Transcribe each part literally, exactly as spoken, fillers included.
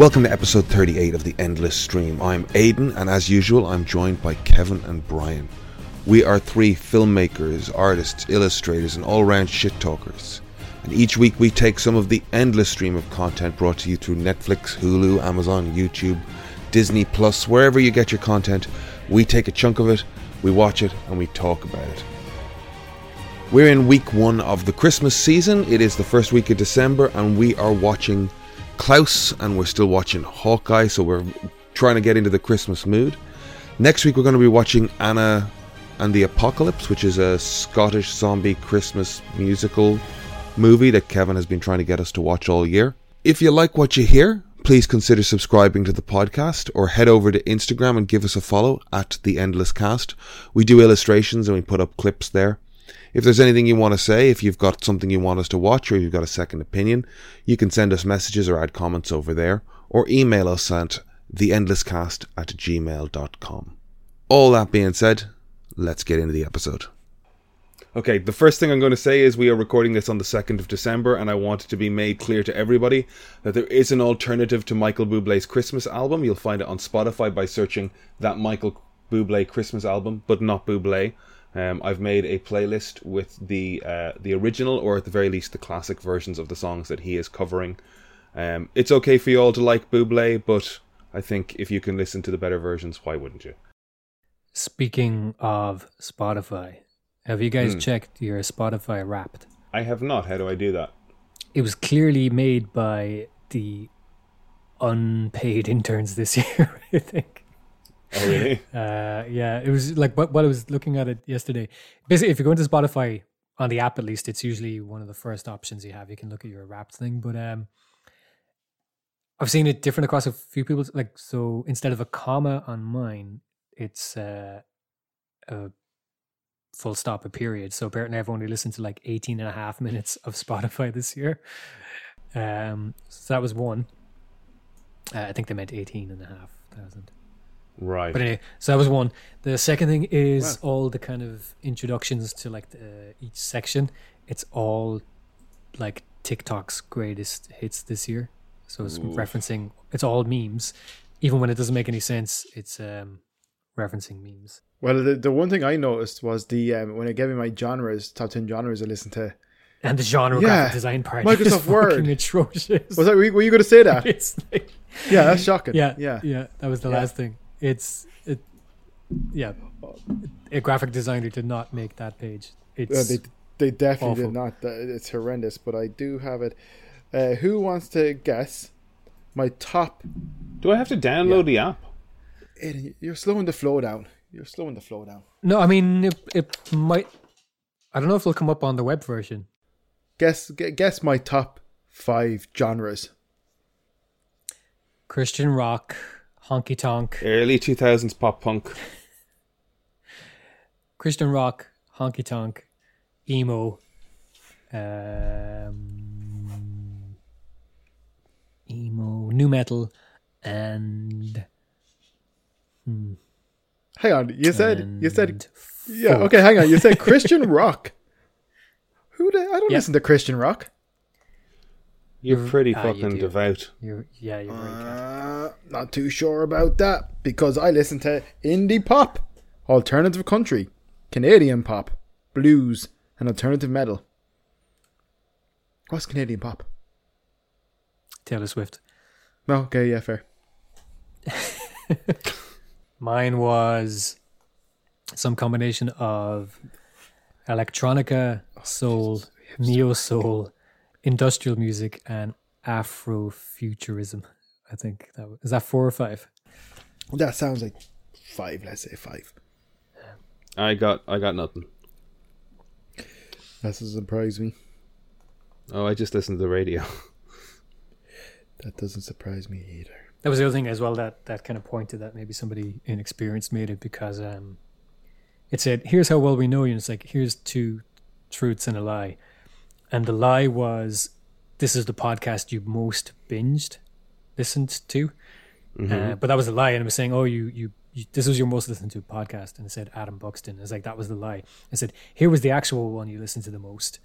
Welcome to episode thirty-eight of The Endless Stream. I'm Aidan, and as usual, I'm joined by Kevin and Brian. We are three filmmakers, artists, illustrators, and all-round shit-talkers. And each week we take some of the endless stream of content brought to you through Netflix, Hulu, Amazon, YouTube, Disney Plus, wherever you get your content. We take a chunk of it, we watch it, and we talk about it. We're in week one of the Christmas season. It is the first week of December, and we are watching Klaus, and we're still watching Hawkeye, so we're trying to get into the Christmas mood. Next week we're going to be watching Anna and the Apocalypse, which is a Scottish zombie Christmas musical movie that Kevin has been trying to get us to watch all year. If you like what you hear, please consider subscribing to the podcast or head over to Instagram and give us a follow at The Endless Cast. We do illustrations and we put up clips there. If there's anything you want to say, if you've got something you want us to watch or you've got a second opinion, you can send us messages or add comments over there or email us at the endless cast at gmail dot com. All that being said, let's get into the episode. Okay, the first thing I'm going to say is we are recording this on the second of December, and I want it to be made clear to everybody that there is an alternative to Michael Bublé's Christmas album. You'll find it on Spotify by searching That Michael Bublé Christmas Album, but not Bublé. Um, I've made a playlist with the uh, the original, or at the very least the classic versions of the songs that he is covering. Um, it's okay for you all to like Bublé, but I think if you can listen to the better versions, why wouldn't you? Speaking of Spotify, have you guys mm. checked your Spotify Wrapped? I have not. How do I do that? It was clearly made by the unpaid interns this year, I think. Oh, really? Uh, yeah, it was like while I was looking at it yesterday. Basically, if you're going to Spotify on the app, at least, it's usually one of the first options you have. You can look at your wrapped thing, but um, I've seen it different across a few people. Like, so instead of a comma on mine, it's uh, a full stop, a period. So apparently, I've only listened to like eighteen and a half minutes of Spotify this year. Um, so that was one. Uh, I think they meant eighteen and a half thousand. Right. But anyway, so that was one. The second thing is wow. all the kind of introductions to like the, each section. It's all like TikTok's greatest hits this year. So it's Oof. referencing, it's all memes. Even when it doesn't make any sense, it's um, referencing memes. Well, the, the one thing I noticed was the um, when I gave me my genres, top ten genres I listened to. And the genre yeah. graphic design part Microsoft Word. Fucking atrocious. Was that, were you, were you going to say that? It's like, yeah, that's shocking. Yeah, yeah, yeah. That was the yeah. last thing. It's it, yeah. A graphic designer did not make that page. It's uh, they they definitely awful. did not. It's horrendous. But I do have it. Uh, who wants to guess my top? Do I have to download yeah. the app? It, you're slowing the flow down. You're slowing the flow down. No, I mean it. It might. I don't know if it'll come up on the web version. Guess guess my top five genres. Christian rock. Honky tonk. Early two thousands pop punk. Christian rock, honky tonk, emo. Um, emo, new metal, and... Hmm, hang on, you said... you said folk. Yeah, okay, hang on. You said Christian rock. Who? The, I don't yep. listen to Christian rock. You're pretty ah, fucking you devout. You're, yeah, you're very uh, good. Not too sure about that, because I listen to indie pop, alternative country, Canadian pop, blues, and alternative metal. What's Canadian pop? Taylor Swift. No, okay, yeah, fair. Mine was some combination of electronica, soul, oh, neo-soul, industrial music and Afrofuturism. I think that was, is that four or five? That sounds like five. Let's say five. Yeah. I got I got nothing. That doesn't surprise me. Oh, I just listened to the radio. That doesn't surprise me either. That was the other thing as well that that kind of pointed that maybe somebody inexperienced made it, because um, it said here's how well we know you, and it's like here's two truths and a lie. And the lie was, this is the podcast you most binged, listened to. Mm-hmm. Uh, but that was a lie. And it was saying, oh, you, you, you, this was your most listened to podcast. And it said Adam Buxton. It's like, that was the lie. I said, here was the actual one you listened to the most.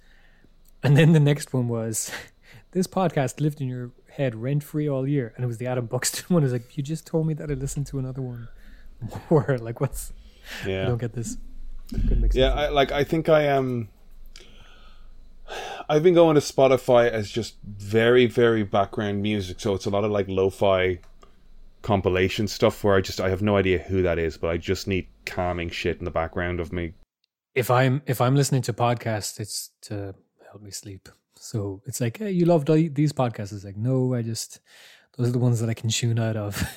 And then the next one was, This podcast lived in your head rent-free all year, and it was the Adam Buxton one. It was like, you just told me that I listened to another one more. Like, what's... Yeah. I don't get this. Yeah, I, like, I think I am... Um, I've been going to Spotify as just very, very background music, so it's a lot of, like, lo-fi compilation stuff where I just... I have no idea who that is, but I just need calming shit in the background of me. If I'm, if I'm listening to podcasts, it's to help me sleep. So it's like, hey, you love these podcasts. It's like, no, I just, those are the ones that I can tune out of.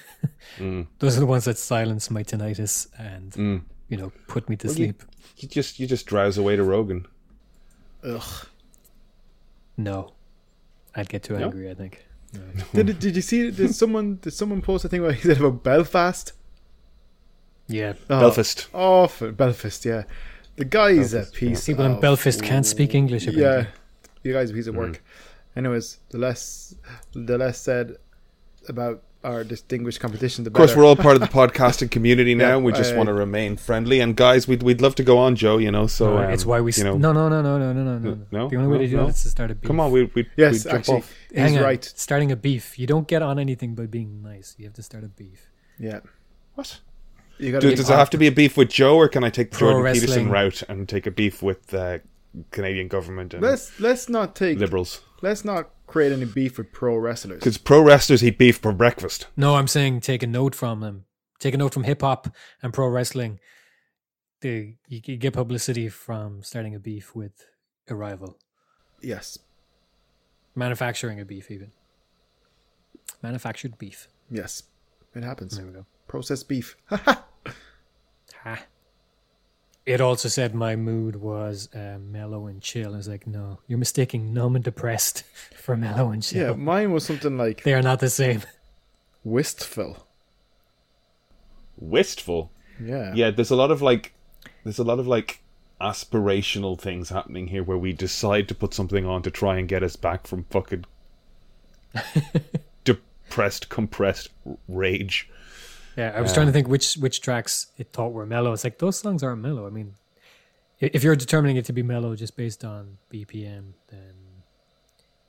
Mm. Those are the ones that silence my tinnitus and, mm. you know, put me to well, sleep. You, you just you just drowse away to Rogan. Ugh. No. I'd get too angry, no? I think. No. did, did you see, did someone did someone post a thing where he said about Belfast? Yeah. Oh, Belfast. Oh, for Belfast, yeah. The guy's Belfast, a piece yeah. People of, in Belfast can't speak English. Apparently. Yeah. You guys, a piece of work. Mm. Anyways, the less the less said about our distinguished competition, the better. Of course, we're all part of the podcasting community now. Yeah, we just uh, want to remain friendly. And guys, we'd we'd love to go on, Joe. You know, so right, um, it's why we. St- you know, no, no, no, no, no, no, no, no. The only way no, to do no. that is to start a beef. Come on, we we yes, we'd actually, jump off. Hang he's on. Right. Starting a beef, you don't get on anything by being nice. You have to start a beef. Yeah. What? You gotta do, does it have to be a beef with Joe, or can I take the Jordan wrestling. Peterson route and take a beef with? Uh, Canadian government and let's let's not take liberals. Let's not create any beef with pro wrestlers, because pro wrestlers eat beef for breakfast. No, I'm saying take a note from them. Take a note from hip hop and pro wrestling. They you, you get publicity from starting a beef with a rival. Yes, manufacturing a beef, even manufactured beef. Yes, it happens. There we go. Processed beef. Ha ha. It also said my mood was uh, mellow and chill. I was like, no, you're mistaking numb and depressed for mellow and chill. Yeah, mine was something like... They are not the same. Wistful. Wistful? Yeah. Yeah, there's a lot of like... There's a lot of like aspirational things happening here where we decide to put something on to try and get us back from fucking depressed, compressed rage. Yeah, I was yeah. trying to think which which tracks it thought were mellow. It's like, those songs aren't mellow. I mean, if you're determining it to be mellow just based on B P M, then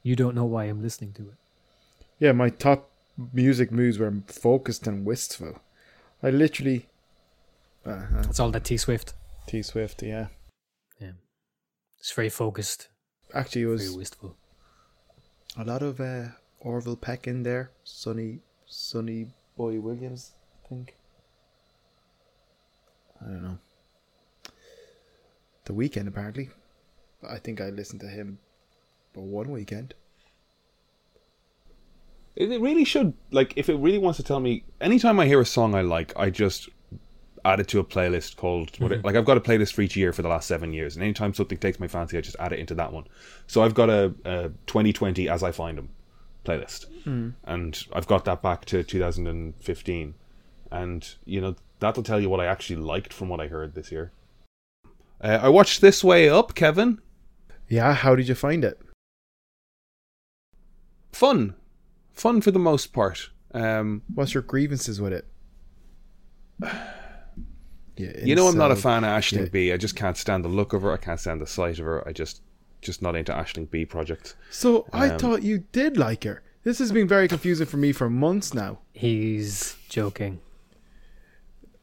you don't know why I'm listening to it. Yeah, my top music moods were focused and wistful. I literally... Uh-huh. It's all that T-Swift. T-Swift, yeah. Yeah. It's very focused. Actually, it was... Very wistful. A lot of uh, Orville Peck in there. Sonny, Sonny Boy Williams. Think. I don't know. The Weeknd, apparently. I think I listened to him for one weekend. It really should, like, if it really wants to tell me, anytime I hear a song I like, I just add it to a playlist called, mm-hmm. what, like, I've got a playlist for each year for the last seven years, and anytime something takes my fancy, I just add it into that one. So I've got a, a twenty twenty As I Find Them playlist, mm. and I've got that back to two thousand fifteen. And, you know, that'll tell you what I actually liked from what I heard this year. Uh, I watched This Way Up, Kevin. Yeah, how did you find it? Fun. Fun for the most part. Um, What's your grievances with it? Yeah, you know, I'm not a fan of Aisling yeah. Bea. I just can't stand the look of her. I can't stand the sight of her. I just, just not into Aisling Bea projects. So um, I thought you did like her. This has been very confusing for me for months now. He's joking.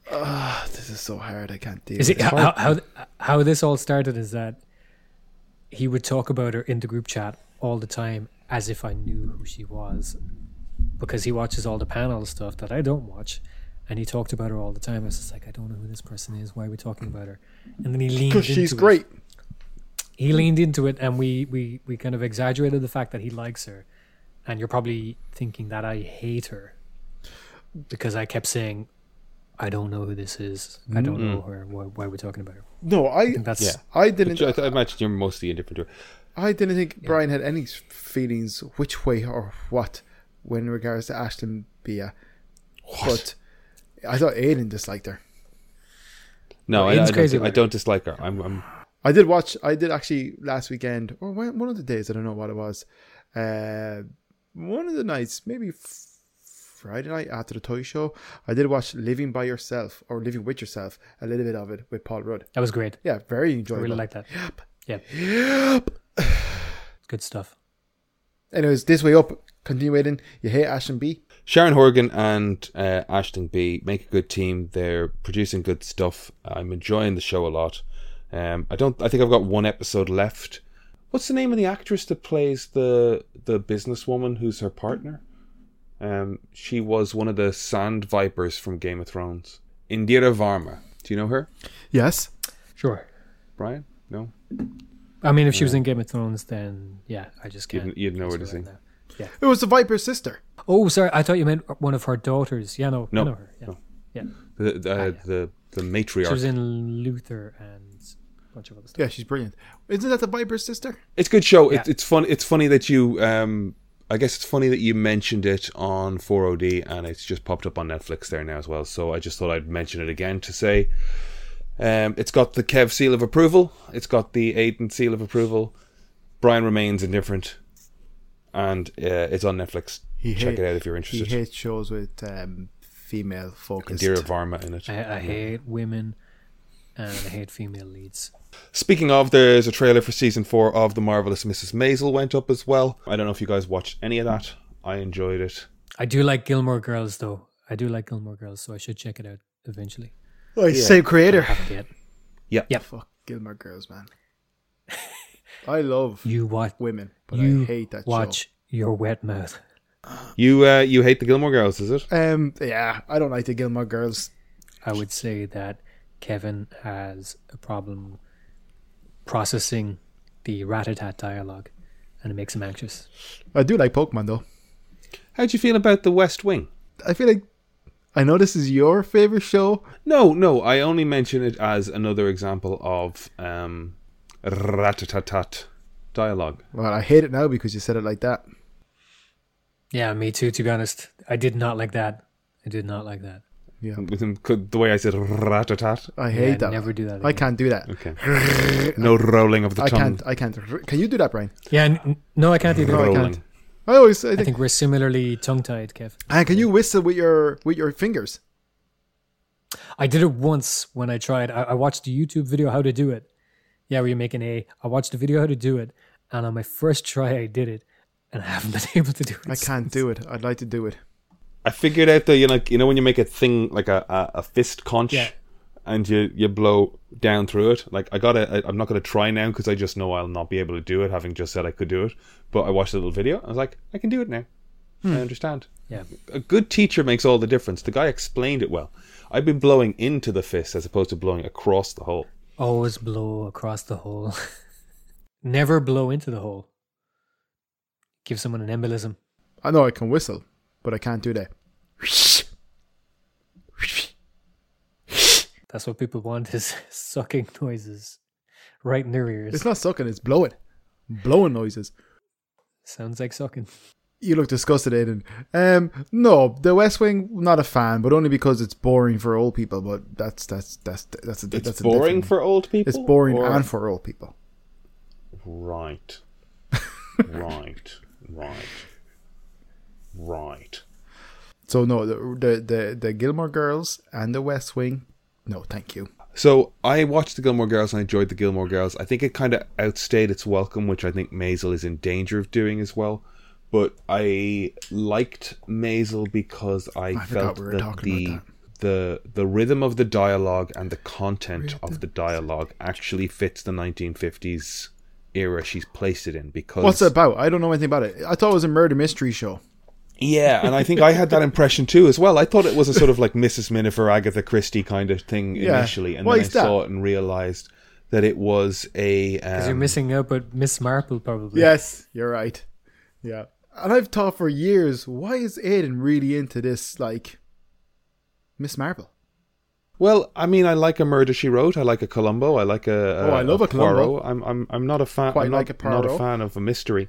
Ah, oh, this is so hard. I can't deal. Is it, it. How, how how this all started is that he would talk about her in the group chat all the time, as if I knew who she was, because he watches all the panel stuff that I don't watch, and he talked about her all the time. I was just like, I don't know who this person is. Why are we talking about her? And then he leaned into it. Because she's great. He leaned into it, and we, we, we kind of exaggerated the fact that he likes her, and you're probably thinking that I hate her because I kept saying, I don't know who this is. I don't mm-hmm. know her. Why, why are we talking about her? No, I, I think that's. Yeah. I didn't. I, I imagine you're mostly indifferent to her. I didn't think yeah. Brian had any feelings which way or what when regards to Aisling Bea. What? But I thought Aidan disliked her. No, well, I, I, don't, crazy I don't dislike her. I'm, I'm. I did watch. I did actually last weekend or one of the days. I don't know what it was. Uh, one of the nights, maybe. F- Friday night after the toy show, I did watch Living by Yourself or Living with Yourself, a little bit of it with Paul Rudd. That was great. Yeah, very enjoyable. I really like that. Yep. Yep. Yep. Good stuff. Anyways, This Way Up, continuing, you hate Aisling Bea. Sharon Horgan and uh, Aisling Bea make a good team. They're producing good stuff. I'm enjoying the show a lot. Um, I don't. I think I've got one episode left. What's the name of the actress that plays the the businesswoman who's her partner? Um, she was one of the Sand Vipers from Game of Thrones. Indira Varma. Do you know her? Yes. Sure. Brian? No? I mean, if she was in Game of Thrones, then yeah, I just can't. You'd, you'd know her to see. Yeah. It was the Viper's sister. Oh, sorry. I thought you meant one of her daughters. Yeah, no. No. I know her. Yeah. No. Yeah. The, the, uh, ah, yeah. the the matriarch. She was in Luther and a bunch of other stuff. Yeah, she's brilliant. Isn't that the Viper's sister? It's a good show. Yeah. It, it's fun. It's funny that you... Um, I guess it's funny that you mentioned it on four O D, and it's just popped up on Netflix there now as well. So I just thought I'd mention it again to say um, it's got the Kev seal of approval. It's got the Aiden seal of approval. Brian remains indifferent, and uh, it's on Netflix. He Check hate, it out if you're interested. He hates shows with um, female focused. Indira Varma in it. I, I hate women, and I hate female leads. Speaking of, there's a trailer for season four of The Marvelous Missus Maisel went up as well. I don't know if you guys watched any of that. I enjoyed it. I do like Gilmore Girls, though. I do like Gilmore Girls, so I should check it out eventually. Oh, it's the yeah. same creator. Yeah. Yeah. Fuck Gilmore Girls, man. I love you watch, women, but you I hate that watch show. Your wet mouth. You uh, you hate the Gilmore Girls, is it? Um, yeah, I don't like the Gilmore Girls. I would say that Kevin has a problem processing the rat-a-tat dialogue, and it makes him anxious. I do like Pokemon, though. How do you feel about The West Wing? I feel like I know this is your favorite show. No, no, I only mention it as another example of um, rat-a-tat-tat dialogue. Well, I hate it now because you said it like that. Yeah, me too. To be honest, I did not like that. I did not like that. Yeah, with him, the way I said rat-a-tat. I hate yeah, that. Never do that again. I can't do that. Okay. No rolling of the I tongue. Can't, I can't. Can you do that, Brian? Yeah. N- no, I can't either. No, I can't. I always. I think, I think we're similarly tongue-tied, Kev. And can you whistle with your with your fingers? I did it once when I tried. I, I watched a YouTube video how to do it. Yeah, where you make an A. I watched a video how to do it, and on my first try, I did it, and I haven't been able to do it. I can't since. do it. I'd like to do it. I figured out that you know, you know when you make a thing like a, a, a fist conch, yeah. and you, you blow down through it. Like I got I, I'm not going to try now because I just know I'll not be able to do it, having just said I could do it. But I watched a little video. I was like, I can do it now. Hmm. I understand. Yeah, a good teacher makes all the difference. The guy explained it well. I've been blowing into the fist as opposed to blowing across the hole. Always blow across the hole. Never blow into the hole. Give someone an embolism. I know I can whistle, but I can't do that. That's what people want, is sucking noises right in their ears. It's not sucking, it's blowing. Blowing noises. Sounds like sucking. You look disgusted, Aiden. Um, no, The West Wing, not a fan, but only because it's boring for old people. But that's that's that's that's a, it's that's boring a for old people. It's boring or... and for old people. Right, right, right. Right. So no, the, the the the Gilmore Girls and The West Wing, no, thank you. So I watched the Gilmore Girls and I enjoyed the Gilmore Girls. I think it kind of outstayed its welcome, which I think Maisel is in danger of doing as well. But I liked Maisel because I, I felt we that the that. the the rhythm of the dialogue and the content rhythm. of the dialogue actually fits the nineteen fifties era she's placed it in. Because what's it about? I don't know anything about it. I thought it was a murder mystery show. Yeah, and I think I had that impression too as well. I thought it was a sort of like Missus Minifer, Agatha Christie kind of thing yeah. initially, and Why then I that? saw it and realised that it was a... Because um, you're missing out, but Miss Marple probably. Yes, you're right. Yeah. And I've thought for years, why is Aiden really into this, like, Miss Marple? Well, I mean, I like a Murder, She Wrote. I like a Columbo. I like a, a Oh, I love a, a Columbo. I'm, I'm, I'm not a fan. Quite I'm like not, a not a fan of a mystery.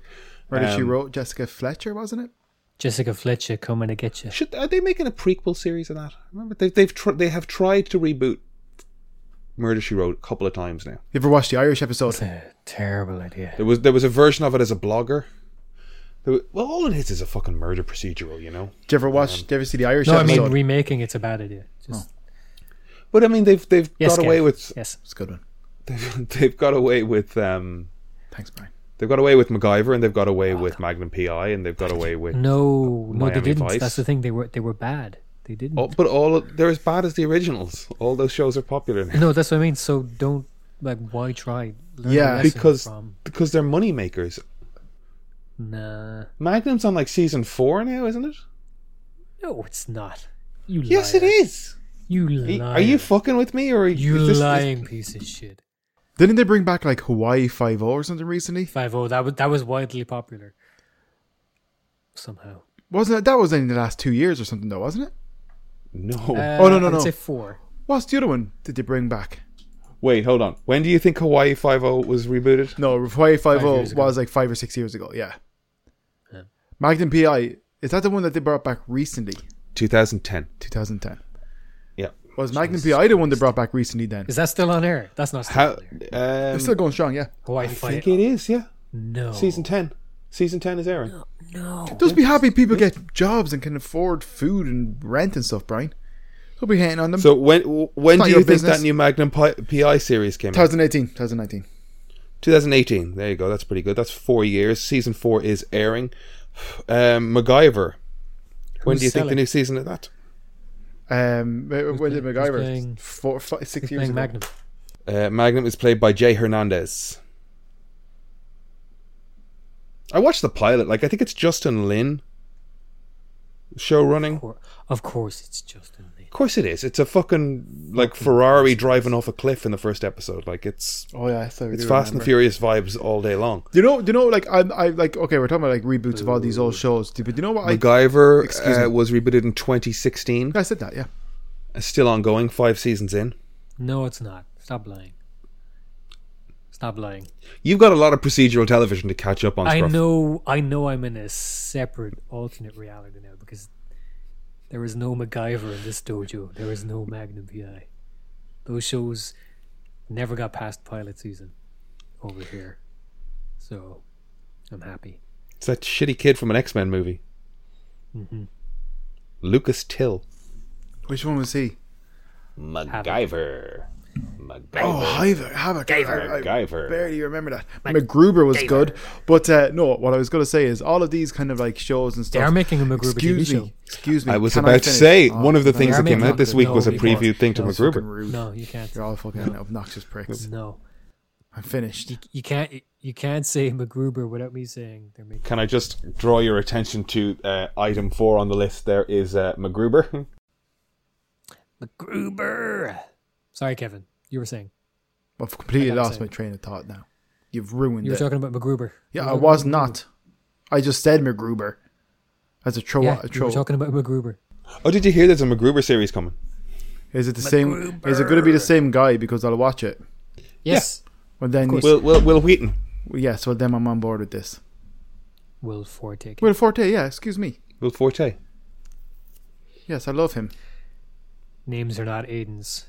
Murder, um, She Wrote. Jessica Fletcher, wasn't it? Jessica Fletcher coming to get you. Should, are they making a prequel series of that? Remember, they've they've tr- they have tried to reboot Murder She Wrote a couple of times now. You ever watched the Irish episode? It's a terrible idea. There was there was a version of it as a blogger. There was, well, all it is is a fucking murder procedural, you know. Did you ever watch? Um, did you ever see the Irish no, episode? No, I mean remaking it's a bad idea. Just... Oh. But I mean, they've they've yes, got Kevin. away with yes, it's a good one. They've they've got away with um. Thanks, Brian. They've got away with MacGyver, and they've got away oh, with Magnum P I, and they've got away with no, Miami no, they didn't. Vice. That's the thing; they were they were bad. They didn't. Oh, but all they're as bad as the originals. All those shows are popular now. No, that's what I mean. So don't like why try? Learn yeah, because from... because they're money makers. Nah, Magnum's on like season four now, isn't it? No, it's not. You liar. Yes, it is. You lying. Are you fucking with me, or are you is this, lying this... piece of shit? Didn't they bring back like Hawaii Five O or something recently? Five O that was that was widely popular. Somehow wasn't it? That was in the last two years or something, though, wasn't it? No. Uh, oh no no no. I'd say four. What's the other one? Did they bring back? Wait, hold on. When do you think Hawaii Five O was rebooted? No, Hawaii Five O was like five or six years ago. Yeah. yeah. Magnum P I, is that the one that they brought back recently? twenty ten twenty ten Yeah. Was Magnum P I the one they brought back recently then? Is that still on air? That's not still How, on air. Um, it's still going strong, yeah. Hawaii I Five-O. think it is, yeah. No. Season ten. Season ten is airing. No. no. Just be happy people get jobs and can afford food and rent and stuff, Brian. Don't be hating on them. So when when do you think that new Magnum P I series came out? twenty eighteen twenty eighteen There you go. That's pretty good. That's four years. Season four is airing. Um, MacGyver. When Who's do you selling? think the new season of that? Um, when did MacGyver? Playing, Four, five, six years ago. Magnum. Uh, Magnum is played by Jay Hernandez. I watched the pilot. Like I think it's Justin Lin. Show running. Of course, of course it's Justin Lin. Of course it is. It's a fucking like Ferrari driving off a cliff in the first episode. Like it's oh yeah, so it's Fast remember. and Furious vibes all day long. Do you know? Do you know? Like I, I like okay. We're talking about like reboots Ooh. of all these old shows. But do you know what? MacGyver I, uh, was rebooted in twenty sixteen I said that. Yeah, it's still ongoing. Five seasons in. No, it's not. Stop lying. Stop lying. You've got a lot of procedural television to catch up on. I Scruff. know. I know. I'm in a separate alternate reality now because. There is no MacGyver in this dojo. There is no Magnum P I. Those shows never got past pilot season over here. So, I'm happy. It's that shitty kid from an X-Men movie. Mm-hmm. Lucas Till. Which one was he? MacGyver. MacGyver. Oh, Havoc. Havoc. I, I barely remember that. Mac- MacGruber was Gaver. good, but uh, no. What I was going to say is all of these kind of like shows and stuff. They are making a MacGruber excuse T V me, show. Excuse me. I was about I to say oh, one of the no, things that came out this week no, was a preview thing to no, MacGruber. No, you can't. You're all fucking no. obnoxious pricks. No, I'm finished. You, you can't. You can't say MacGruber without me saying they're making. Can I just draw your attention to uh, item four on the list? There is uh, MacGruber. MacGruber. Sorry, Kevin. You were saying. I've completely lost saying. my train of thought now. You've ruined you it. You were talking about MacGruber. Yeah, I was not. I just said MacGruber. As a troll. Yeah, a troll. You were talking about MacGruber. Oh, did you hear there's a MacGruber series coming? Is it the MacGruber. same? Is it going to be the same guy? Because I'll watch it. Yes. Yeah. Well, then Will, Will, Will Wheaton. Yes, well then I'm on board with this. Will Forte. Will Forte, yeah, excuse me. Will Forte. Yes, I love him. Names are not Aiden's.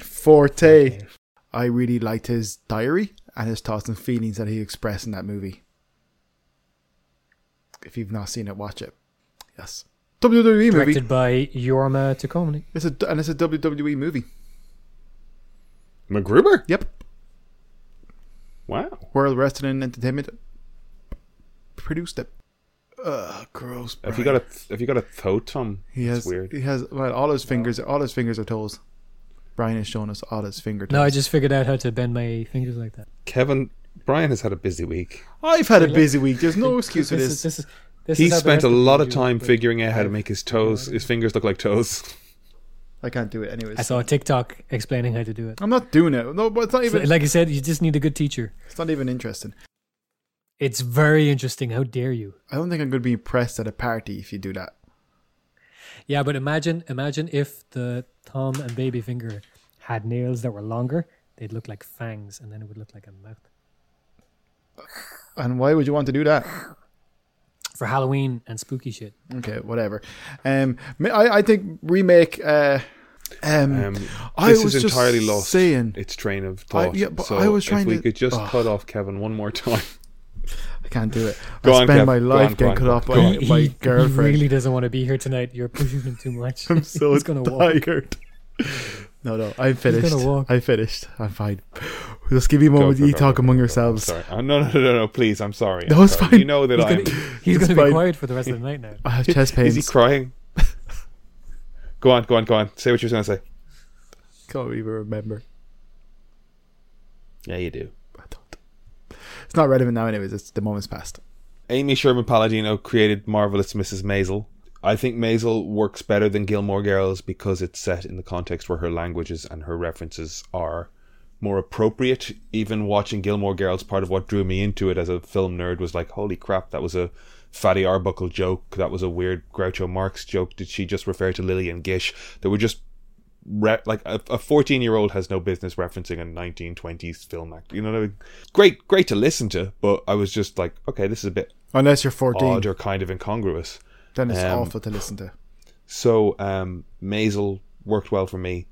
Forte. I really liked his diary and his thoughts and feelings that he expressed in that movie. If you've not seen it, watch it. Yes. W W E Directed movie. Directed by Jorma Taccone. It's a, and it's a W W E movie. MacGruber? Yep. Wow. World Wrestling Entertainment produced it. Ugh, gross. Have you got a Have you got a toe, Tom? He has. That's weird. He has. Well, all his fingers. Wow. All his fingers are toes. Brian has shown us all his fingertips. No, I just figured out how to bend my fingers like that. Kevin, Brian has had a busy week. I've had a busy week. There's no excuse for this. this, is, this, is, this he spent a lot of time figuring out how to make his toes, his fingers look like toes. I can't do it anyways. I saw a TikTok explaining how to do it. I'm not doing it. No, but it's not even... So, like I said, you just need a good teacher. It's not even interesting. It's very interesting. How dare you? I don't think I'm going to be impressed at a party if you do that. Yeah, but imagine imagine if the thumb and baby finger had nails that were longer, they'd look like fangs, and then it would look like a mouth. And why would you want to do that? For Halloween and spooky shit. Okay, whatever. Um, I, I think remake... Uh, um, um, I this was is entirely just lost saying, its train of thought. I, yeah, but so I was trying if we to, could just oh. cut off Kevin one more time. I can't do it. I Go spend on, my life on, getting cut off by he, my girlfriend. He really doesn't want to be here tonight. You're pushing him too much. I'm so He's gonna tired. No, no, I'm finished. I'm finished. I'm fine. Just give me a moment to talk among yourselves. Sorry. No, no, no, no, please. I'm sorry. No, it's fine. You know that I'm... He's going to be quiet for the rest of the night now. I have chest pains. Is he crying? Go on, go on, go on. Say what you were going to say. Can't even remember. Yeah, you do. I don't. It's not relevant now anyways. It's the moment's past. Amy Sherman-Palladino created marvelous Missus Maisel. I think Maisel works better than Gilmore Girls because it's set in the context where her languages and her references are more appropriate. Even watching Gilmore Girls, part of what drew me into it as a film nerd was like, holy crap, that was a Fatty Arbuckle joke. That was a weird Groucho Marx joke. Did she just refer to Lillian Gish? There were just... Re- like a, a fourteen year old has no business referencing a nineteen twenties film actor, you know what I mean? great great to listen to, but I was just like, okay, this is a bit, unless you're fourteen, odd or kind of incongruous, then it's um, awful to listen to. So um, Maisel worked well for me,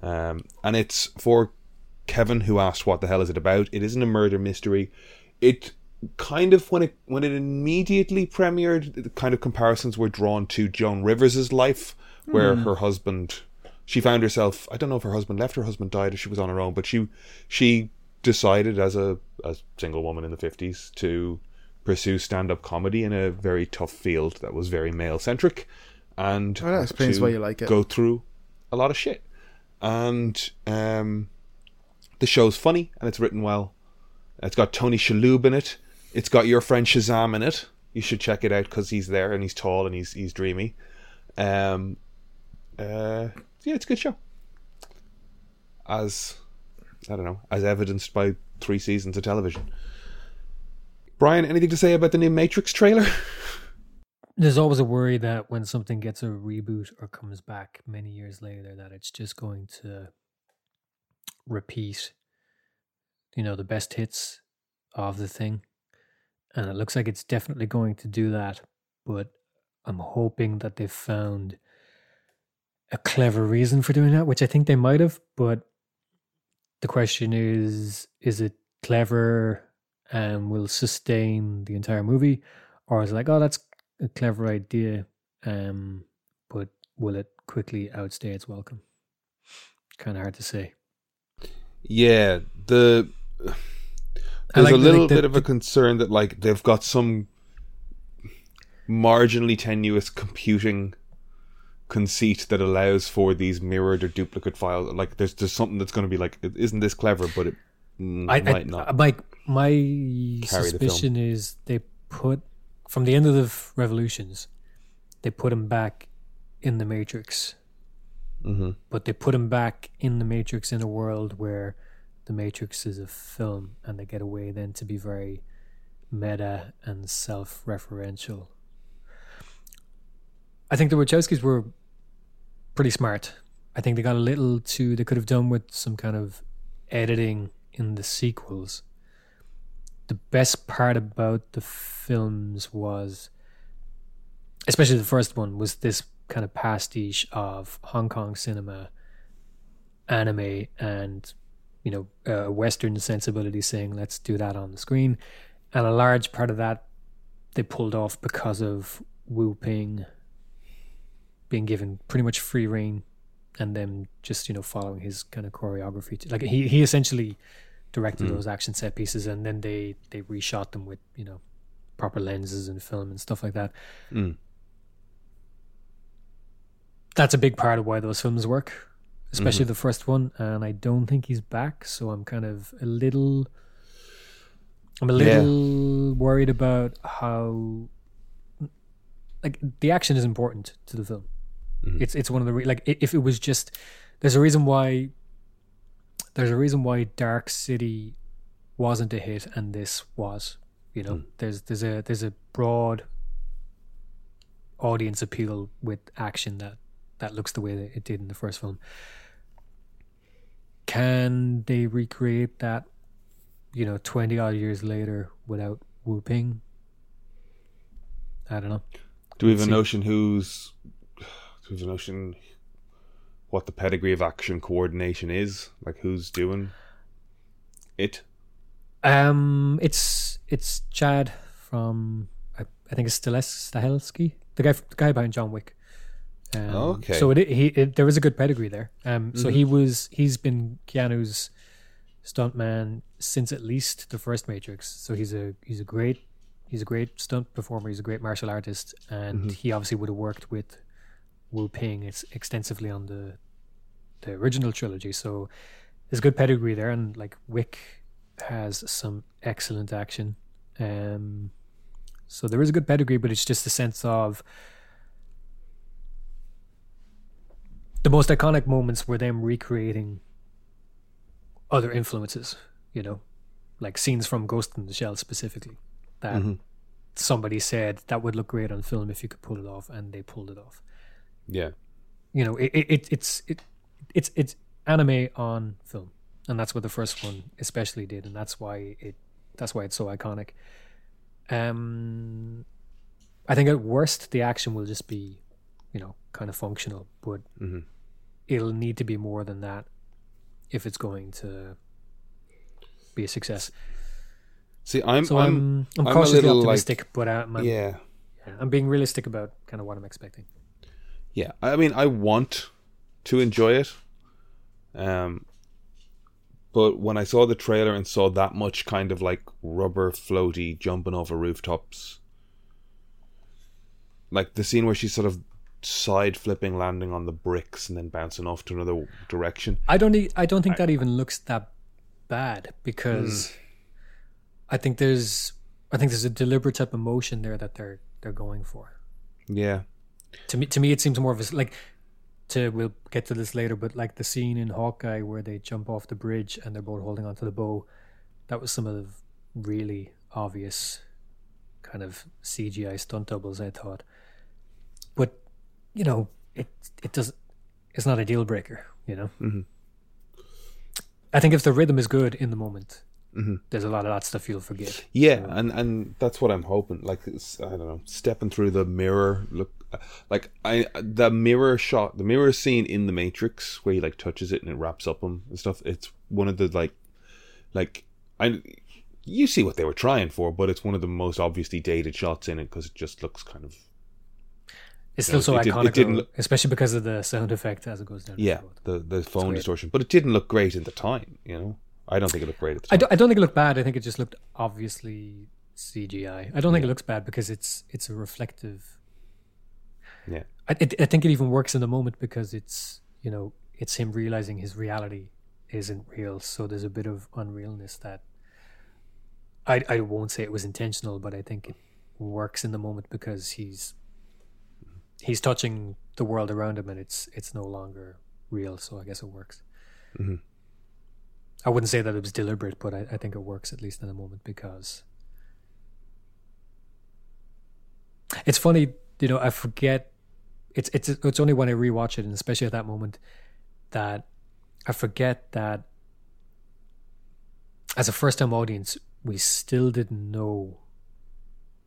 um, and it's for Kevin, who asked what the hell is it about. It isn't a murder mystery. It kind of, when it when it immediately premiered, the kind of comparisons were drawn to Joan Rivers's life, where mm. her husband, she found herself, I don't know if her husband left, her husband died, or she was on her own, but she she decided as a as single woman in the fifties to pursue stand-up comedy in a very tough field that was very male-centric, and oh, that explains why you like it. Go through a lot of shit. And um, the show's funny, and it's written well. It's got Tony Shalhoub in it. It's got your friend Shazam in it. You should check it out because he's there, and he's tall, and he's he's dreamy. Um, uh... Yeah, it's a good show. As, I don't know, as evidenced by three seasons of television. Brian, anything to say about the new Matrix trailer? There's always a worry that when something gets a reboot or comes back many years later, that it's just going to repeat, you know, the best hits of the thing. And it looks like it's definitely going to do that. But I'm hoping that they've found a clever reason for doing that, which I think they might have, but the question is, is it clever and will sustain the entire movie, or is it like, oh, that's a clever idea, um, but will it quickly outstay its welcome? Kind of hard to say. Yeah, the there's like a little the, the, bit of a concern that like they've got some marginally tenuous computing conceit that allows for these mirrored or duplicate files. Like there's just something that's going to be like, isn't this clever? But it mm, I, might I, not. My my suspicion the is they put from the end of the Revolutions, they put him back in the Matrix, mm-hmm. but they put him back in the Matrix in a world where the Matrix is a film, and they get away then to be very meta and self-referential. I think the Wachowskis were pretty smart. I think they got a little too... They could have done with some kind of editing in the sequels. The best part about the films was... Especially the first one was this kind of pastiche of Hong Kong cinema, anime, and, you know, uh, Western sensibility saying, let's do that on the screen. And a large part of that they pulled off because of Wu Ping being given pretty much free rein, and them just, you know, following his kind of choreography. To, like he, he essentially directed mm. those action set pieces, and then they, they reshot them with, you know, proper lenses and film and stuff like that. Mm. That's a big part of why those films work, especially mm. the first one. And I don't think he's back. So I'm kind of a little, I'm a little yeah. worried about how, like the action is important to the film. Mm-hmm. It's it's one of the re- like if it was just there's a reason why there's a reason why Dark City wasn't a hit and this was, you know. Mm. There's there's a there's a broad audience appeal with action that that looks the way that it did in the first film. Can they recreate that, you know, twenty odd years later without Wu Ping? I don't know. Do we have a notion who's? Do we have a notion what the pedigree of action coordination is? Like who's doing it? Um, it's it's Chad from I, I think it's Stiles Stahelski, the guy the guy behind John Wick. Um, okay. So it, he, it, there is a good pedigree there. Um, so mm. he was he's been Keanu's stuntman since at least the first Matrix. So he's a he's a great he's a great stunt performer. He's a great martial artist, and mm-hmm. he obviously would have worked with Wu Ping extensively on the the original trilogy. So there's a good pedigree there, and like Wick has some excellent action. Um, so there is a good pedigree, but it's just the sense of the most iconic moments were them recreating other influences, you know, like scenes from Ghost in the Shell specifically that mm-hmm. somebody said that would look great on film if you could pull it off, and they pulled it off. Yeah. You know, it, it it's it it's it's anime on film, and that's what the first one especially did, and that's why it that's why it's so iconic. Um, I think at worst the action will just be, you know, kind of functional, but mm-hmm. it'll need to be more than that if it's going to be a success. See, I'm so I'm I'm, I'm cautiously I'm a little optimistic, like, but I'm, I'm yeah. yeah, I'm being realistic about kind of what I'm expecting. Yeah, I mean, I want to enjoy it, um, but when I saw the trailer and saw that much kind of like rubber floaty jumping off of rooftops, like the scene where she's sort of side flipping, landing on the bricks, and then bouncing off to another direction. I don't. E- I don't think I, that even looks that bad, because mm. I think there's, I think there's a deliberate type of motion there that they're they're going for. Yeah. To me, to me, it seems more of a like. To we'll get to this later, but like the scene in Hawkeye where they jump off the bridge and they're both holding onto the bow, that was some of the really obvious kind of C G I stunt doubles, I thought. But you know, it it doesn't. It's not a deal breaker, you know. Mm-hmm. I think if the rhythm is good in the moment, mm-hmm. there's a lot of that stuff you'll forget. Yeah, um, and and that's what I'm hoping. Like, it's, I don't know, stepping through the mirror, look. Like I, the mirror shot, the mirror scene in The Matrix where he like touches it and it wraps up him and stuff. It's one of the like, like I, you see what they were trying for, but it's one of the most obviously dated shots in it because it just looks kind of. It's still know, so it iconic, did, it look, especially because of the sound effect as it goes down. Yeah, the the phone distortion, but it didn't look great at the time. You know, I don't think it looked great at the time. I don't, I don't think it looked bad. I think it just looked obviously C G I. I don't think yeah. it looks bad because it's it's a reflective. Yeah, I, it, I think it even works in the moment because it's, you know, it's him realizing his reality isn't real. So there's a bit of unrealness that I I won't say it was intentional, but I think it works in the moment because he's he's touching the world around him and it's it's no longer real. So I guess it works. Mm-hmm. I wouldn't say that it was deliberate, but I, I think it works at least in the moment because it's funny. You know, I forget. It's it's it's only when I rewatch it, and especially at that moment, that I forget that as a first-time audience, we still didn't know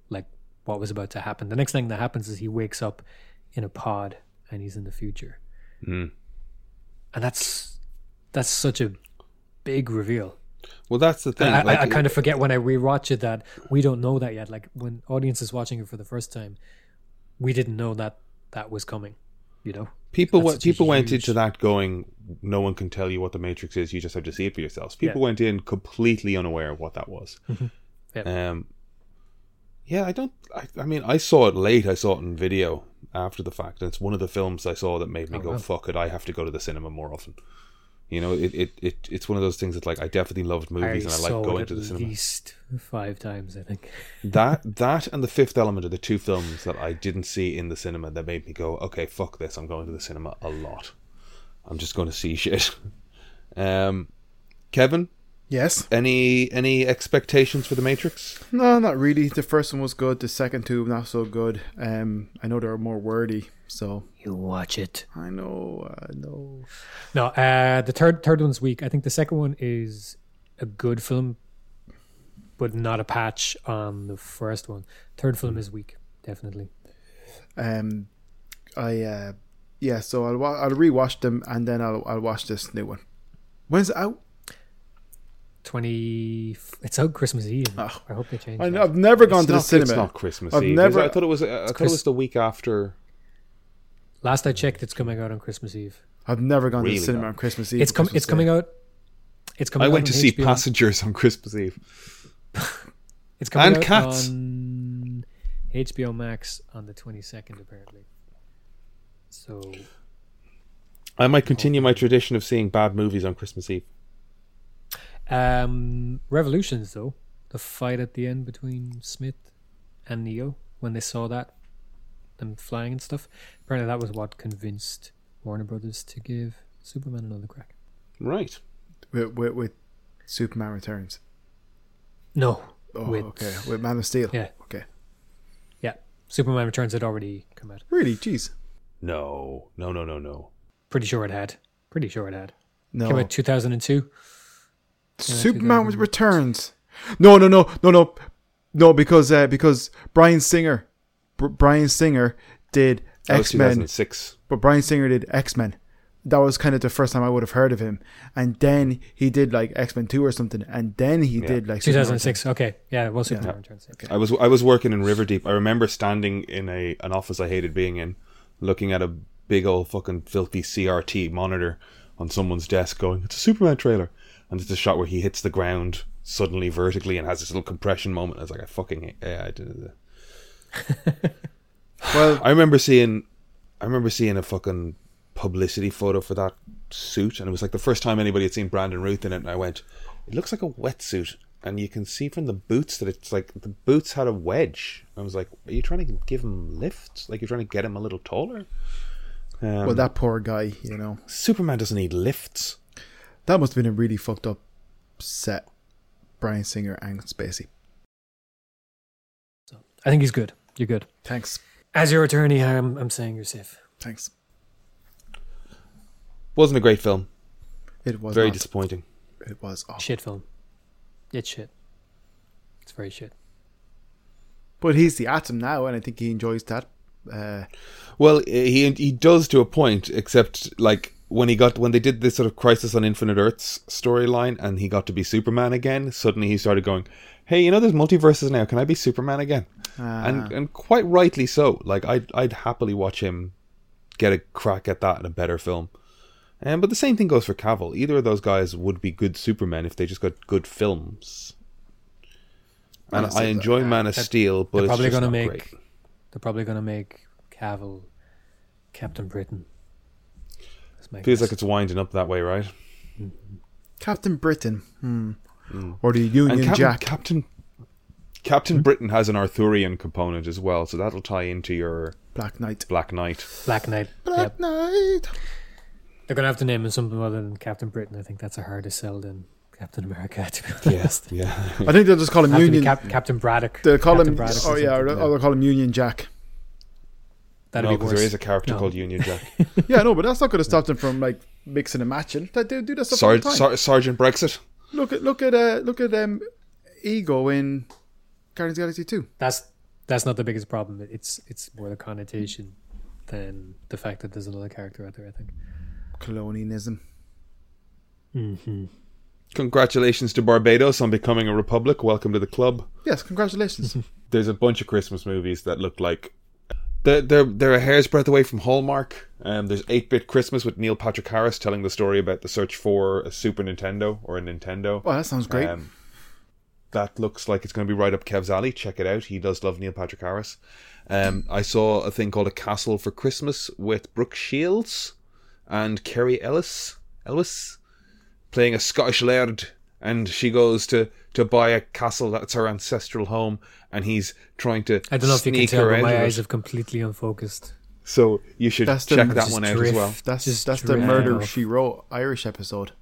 like what was about to happen. The next thing that happens is he wakes up in a pod and he's in the future, mm. and that's that's such a big reveal. Well, that's the thing. I, like, I, I kind of forget when I rewatch it that we don't know that yet. Like when audience is watching it for the first time, we didn't know that that was coming, you know. People went, people huge... went into that going, no one can tell you what the Matrix is. You just have to see it for yourselves. People yeah. went in completely unaware of what that was. Mm-hmm. Yep. Um, yeah, I don't. I, I mean, I saw it late. I saw it in video after the fact. And it's one of the films I saw that made me oh, go, wow. "Fuck it, I have to go to the cinema more often." You know, it, it, it it's one of those things that's like I definitely loved movies I and I like going to the cinema. I saw it at least five times, I think. that that and The Fifth Element are the two films that I didn't see in the cinema that made me go, okay, fuck this, I'm going to the cinema a lot. I'm just going to see shit. Um, Kevin? Yes? Any any expectations for The Matrix? No, not really. The first one was good. The second two, not so good. Um, I know they're more wordy. So you watch it. I know, I know. No, uh, the third third one's weak. I think the second one is a good film, but not a patch on the first one. Third film mm. is weak, definitely. Um, I uh, yeah. So I'll wa- I'll rewatch them and then I'll I'll watch this new one. When's it out? Twenty. It's out Christmas Eve. Oh. I hope they change. I know, I've never it's gone to not, the cinema. It's not Christmas I've Eve. Never, I thought it was. Uh, I thought Chris- it was the week after. Last I checked, it's coming out on Christmas Eve. I've never gone really to the cinema not. on Christmas Eve. It's com- Christmas It's coming Day. out. It's coming. I went out to see H B O. Passengers on Christmas Eve. It's coming and out Cats. on H B O Max on the twenty-second, apparently. So I might continue my tradition of seeing bad movies on Christmas Eve. Um, Revolutions, though, the fight at the end between Smith and Neo, when they saw that them flying and stuff. Apparently, that was what convinced Warner Brothers to give Superman another crack. Right, with with, with Superman Returns. No, oh, with, okay, with Man of Steel. Yeah, okay, yeah. Superman Returns had already come out. Really? Jeez. No, no, no, no, no. Pretty sure it had. Pretty sure it had. No. Came out two thousand two. Superman with Returns. No, no, no, no, no, no. Because uh, because Brian Singer, Br- Brian Singer did X Men. two thousand six But Brian Singer did X Men. That was kind of the first time I would have heard of him. And then he did like X Men Two or something. And then he yeah. did like two thousand six Okay, yeah, it was Superman yeah. Returns. Okay. I was I was working in Riverdeep. I remember standing in a an office I hated being in, looking at a big old fucking filthy C R T monitor on someone's desk, going, "It's a Superman trailer." And it's a shot where he hits the ground suddenly vertically and has this little compression moment. I was like, I fucking hate, yeah, I did it. Well, I remember seeing, I remember seeing a fucking publicity photo for that suit, and it was like the first time anybody had seen Brandon Routh in it. And I went, it looks like a wetsuit, and you can see from the boots that it's like the boots had a wedge. I was like, are you trying to give him lift? Like you're trying to get him a little taller? Um, well, that poor guy, you know. Superman doesn't need lifts. That must have been a really fucked up set, Bryan Singer and Spacey. I think he's good. You're good. Thanks. As your attorney, I'm, I'm saying you're safe. Thanks. Wasn't a great film. It was very not. disappointing. It was awful. Shit film. It's shit. It's very shit. But he's the Atom now, and I think he enjoys that. Uh, well, he he does to a point, except like. When he got when they did this sort of Crisis on Infinite Earths storyline and he got to be Superman again, suddenly he started going, "Hey, you know, there's multiverses now. Can I be Superman again?" Uh, and and quite rightly so. Like I'd I'd happily watch him get a crack at that in a better film. And um, but the same thing goes for Cavill. Either of those guys would be good Supermen if they just got good films. And I, I enjoy that. Man of Steel, but they're it's probably just gonna not make. Great. They're probably going to make Cavill Captain Britain. Feels guess. like it's winding up that way, right? Mm-hmm. Captain Britain, hmm. mm. or the Union Captain, Jack. Captain Captain mm-hmm. Britain has an Arthurian component as well, so that'll tie into your Black Knight. Black Knight. Black Knight. Black yep. Knight. They're gonna have to name him something other than Captain Britain. I think that's a harder sell than Captain America. To be honest, yeah. yeah. I think they'll just call him Union Cap- Captain Braddock. They'll call Captain him. Braddock oh yeah, or yeah. they'll call him Union Jack. That'd no, because there is a character no. called Union Jack. Yeah, no, but that's not going to stop them from like mixing and matching. They do that stuff Sar- all the time. Sar- Sergeant Brexit. Look at look at uh, look at um, Ego in Guardians of the Galaxy Two. That's that's not the biggest problem. It's it's more the connotation than the fact that there's another character out there. I think colonialism. Mm-hmm. Congratulations to Barbados on becoming a republic. Welcome to the club. Yes, congratulations. There's a bunch of Christmas movies that look like. They're, they're, they're a hair's breadth away from Hallmark. Um, there's eight-bit Christmas with Neil Patrick Harris telling the story about the search for a Super Nintendo or a Nintendo. Oh, that sounds great. Um, that looks like it's going to be right up Kev's alley. Check it out. He does love Neil Patrick Harris. Um, I saw a thing called A Castle for Christmas with Brooke Shields and Kerry Ellis, Ellis playing a Scottish laird. And she goes to, to buy a castle that's her ancestral home, and he's trying to sneak her out of it. I don't know if you can tell, but my eyes have completely unfocused. So you should that's check the, that one drift, out as well. That's just that's drift. the Murder She Wrote Irish episode.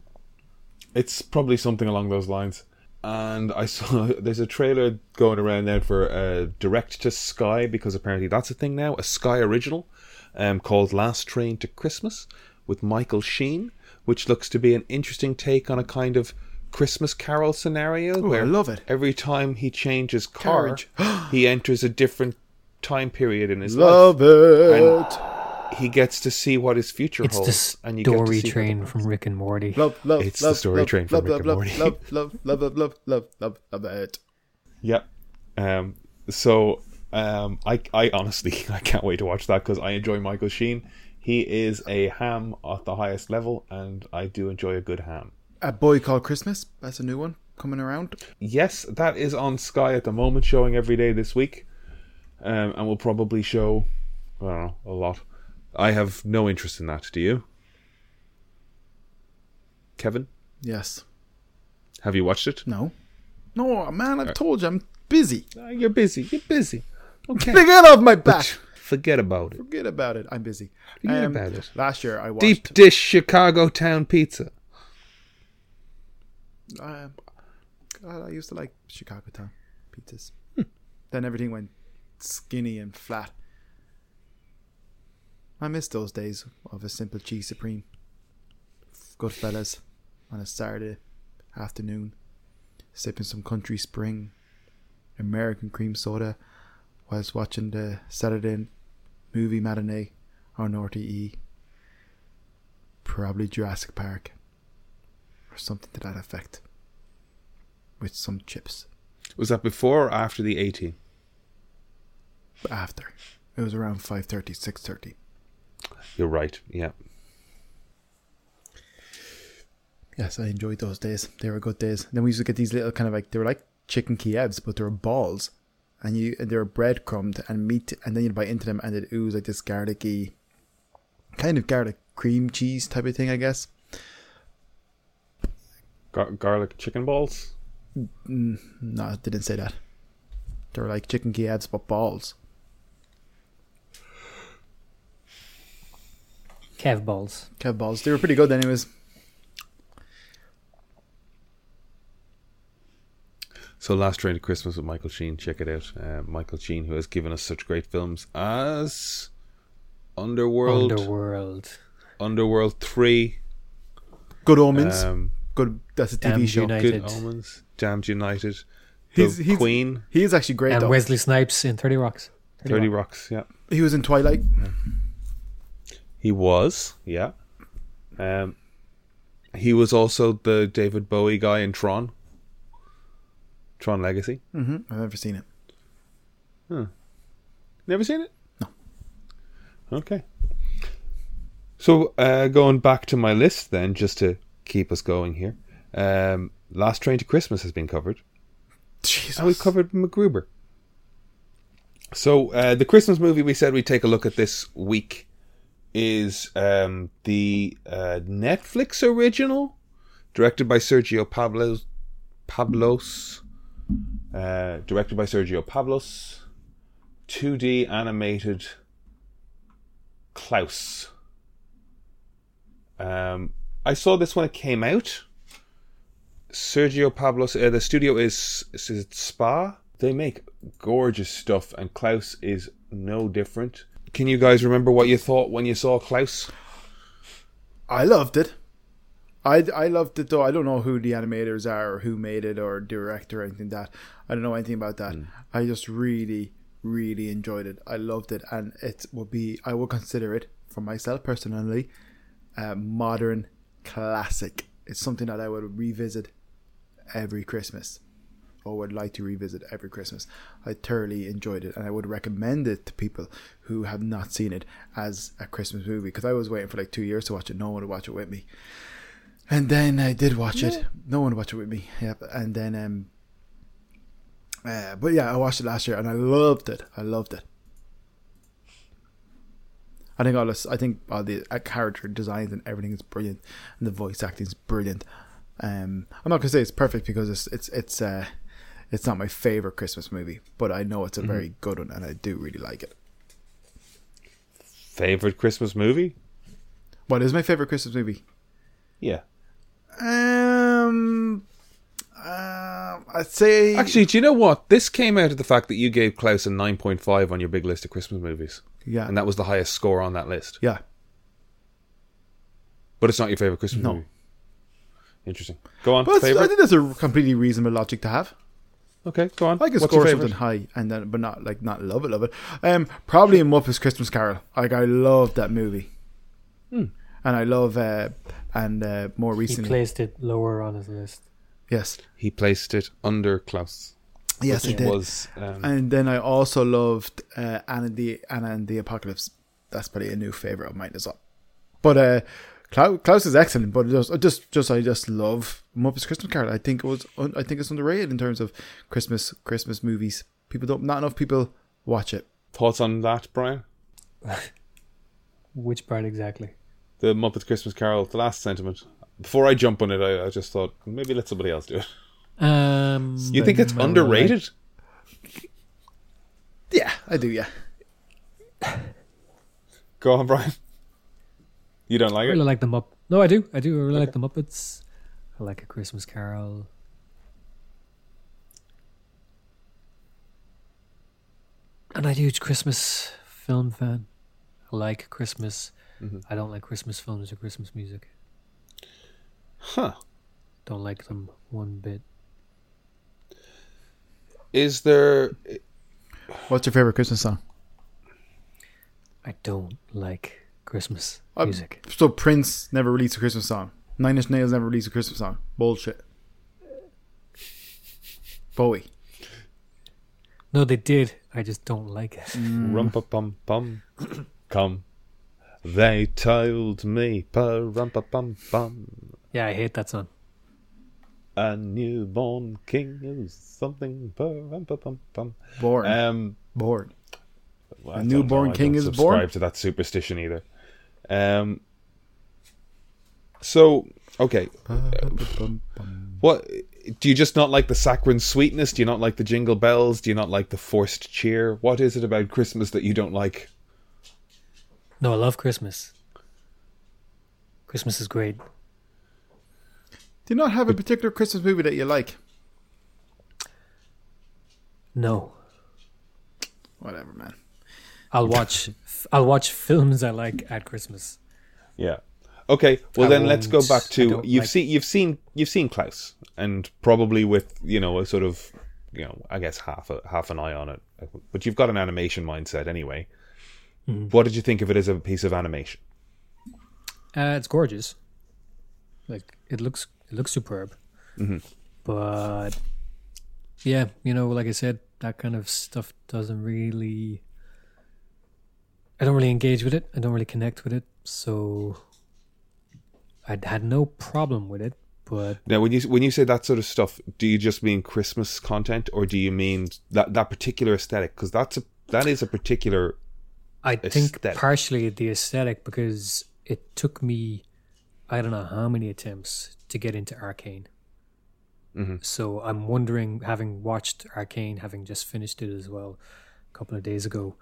It's probably something along those lines. And I saw there's a trailer going around now for uh, Direct to Sky, because apparently that's a thing now, a Sky original um, called Last Train to Christmas with Michael Sheen, which looks to be an interesting take on a kind of Christmas Carol scenario. Ooh, where I love it. Every time he changes car, he enters a different time period in his love life. Love it. And he gets to see what his future it's holds. It's the story train from Rick and Morty. Love, love, it's love, the story love, train from love, Rick love, and love, Morty. Love, love, love, love, love, love, love it. Yeah. Um, so um, I, I honestly, I can't wait to watch that because I enjoy Michael Sheen. He is a ham at the highest level, and I do enjoy a good ham. A Boy Called Christmas, that's a new one coming around. Yes, that is on Sky at the moment, showing every day this week. Um, and will probably show, I don't know, a lot. I have no interest in that, do you? Kevin? Yes. Have you watched it? No. No, man, I've told you, I'm busy. Uh, you're busy, you're busy. Okay. Get off my back! But forget about it. Forget about it, I'm busy. Forget um, about it. Last year I watched... Deep Dish Chicago Town Pizza. Um, God, I used to like Chicago Town pizzas. Hmm. Then everything went skinny and flat. I miss those days of a simple cheese supreme, Goodfellas, on a Saturday afternoon, sipping some Country Spring, American cream soda, whilst watching the Saturday movie matinee on R T E. Probably Jurassic Park. Something to that effect, with some chips. Was that before or after the eighteen? After. It was around five thirty, six thirty. You're right, yeah. Yes, I enjoyed those days. They were good days. And then we used to get these little kind of like, they were like chicken Kievs, but they were balls. And you, and they were breadcrumbed and meat, and then you'd bite into them and it oozed like this garlicky, kind of garlic cream cheese type of thing, I guess. Gar- garlic chicken balls? Mm, no, I didn't say that. They were like chicken Kievs, but balls. Kev balls. Kev balls. They were pretty good anyways. So Last Train to Christmas with Michael Sheen. Check it out. Uh, Michael Sheen, who has given us such great films as Underworld. Underworld. Underworld three. Good Omens. Um, Good, that's a T V Damned show. United. Good Omens, Damned United, he's, he's, Queen. He is actually great. And though. Wesley Snipes in Thirty Rocks. Thirty, Thirty Rocks. Rocks, yeah. He was in Twilight. Yeah. He was, yeah. Um, he was also the David Bowie guy in Tron. Tron Legacy. Mm-hmm. I've never seen it. Huh. Never seen it? No. Okay. So uh, going back to my list, then, just to keep us going here. Um, Last Train to Christmas has been covered. Jesus. And we've covered MacGruber. So uh, the Christmas movie we said we'd take a look at this week is um, the uh, Netflix original directed by Sergio Pablos. Pablos uh, directed by Sergio Pablos. two D animated Klaus. Um I saw this when it came out. Sergio Pablos, uh, the studio is, is Spa. They make gorgeous stuff, and Klaus is no different. Can you guys remember what you thought when you saw Klaus? I loved it. I, I loved it, though. I don't know who the animators are or who made it or director or anything like that. I don't know anything about that. Mm. I just really, really enjoyed it. I loved it, and it would be, I would consider it, for myself personally, a modern classic. It's something that I would revisit every Christmas, or would like to revisit every Christmas. I thoroughly enjoyed it, and I would recommend it to people who have not seen it as a Christmas movie, because I was waiting for like two years to watch it. No one would watch it with me, and then I did watch yeah. it. No one would watch it with me. Yep. And then um uh, but yeah, I watched it last year and I loved it. I loved it. I think all this, I think all the uh, character designs and everything is brilliant, and the voice acting is brilliant. Um, I'm not gonna say it's perfect, because it's it's it's uh, it's not my favorite Christmas movie, but I know it's a mm-hmm. very good one, and I do really like it. Favorite Christmas movie? What is my favorite Christmas movie? Yeah. Um. Uh, I'd say. Actually, do you know what? This came out of the fact that you gave Klaus a nine point five on your big list of Christmas movies. Yeah. And that was the highest score on that list. Yeah. But it's not your favourite Christmas no. movie. Interesting. Go on. But I think that's a completely reasonable logic to have. Okay, go on. I could What's score something high and then but not like not love it, love it. Um probably a Muppets Christmas Carol. Like, I love that movie. Hmm. And I love uh, and uh, more recently. He placed it lower on his list. Yes. He placed it under Klaus. Yes, I did. Was, um, and then I also loved uh, Anna, and the, Anna and the Apocalypse. that's probably a new favorite of mine as well. But uh, Klaus is excellent, but just, just, just I just love Muppets Christmas Carol. I think it was, I think it's underrated in terms of Christmas, Christmas movies. People don't, not enough people watch it. Thoughts on that, Brian? Which part exactly? The Muppets Christmas Carol, the last sentiment. Before I jump on it, I, I just thought maybe let somebody else do it. Um, you think it's underrated? Right. Yeah, I do. Yeah. Go on, Brian. You don't like it? I really it? like the Muppets. No, I do. I do. I really okay. like the Muppets. I like A Christmas Carol. I'm not a huge Christmas film fan. I like Christmas. Mm-hmm. I don't like Christmas films or Christmas music. Huh. Don't like them one bit. Is there... What's your favourite Christmas song? I don't like Christmas music. Um, so Prince never released a Christmas song. Nine Inch Nails never released a Christmas song. Bullshit. Bowie. No, they did. I just don't like it. Mm. Rum-pa-pum-pum. Come. They told me. Pa-rum-pa-pum-pum. Yeah, I hate that song. A newborn king is something. Pa-rum-pa-pum-pum. Born. Um, born. Well, a newborn king is born. I don't subscribe to that superstition either. Um. So, okay. What... Do you just not like the saccharine sweetness? Do you not like the jingle bells? Do you not like the forced cheer? What is it about Christmas that you don't like? No, I love Christmas. Christmas is great. Do you not have a particular Christmas movie that you like? No. Whatever, man. I'll watch I'll watch films I like at Christmas. Yeah. Okay, well I then let's go back to you've like seen you've seen you've seen Klaus, and probably with, you know, a sort of, you know, I guess half a, half an eye on it, but you've got an animation mindset anyway. Mm. What did you think of it as a piece of animation? Uh, it's gorgeous. Like it looks it looks superb. Mm-hmm. But yeah, you know, like I said, that kind of stuff doesn't really. I don't really engage with it. I don't really connect with it. So. I had no problem with it, but now when you when you say that sort of stuff, do you just mean Christmas content, or do you mean that, that particular aesthetic? Because that's a that is a particular. I aesthetic. think partially the aesthetic, because it took me, I don't know how many attempts to get into Arcane. Mm-hmm. So I'm wondering, having watched Arcane, having just finished it as well a couple of days ago,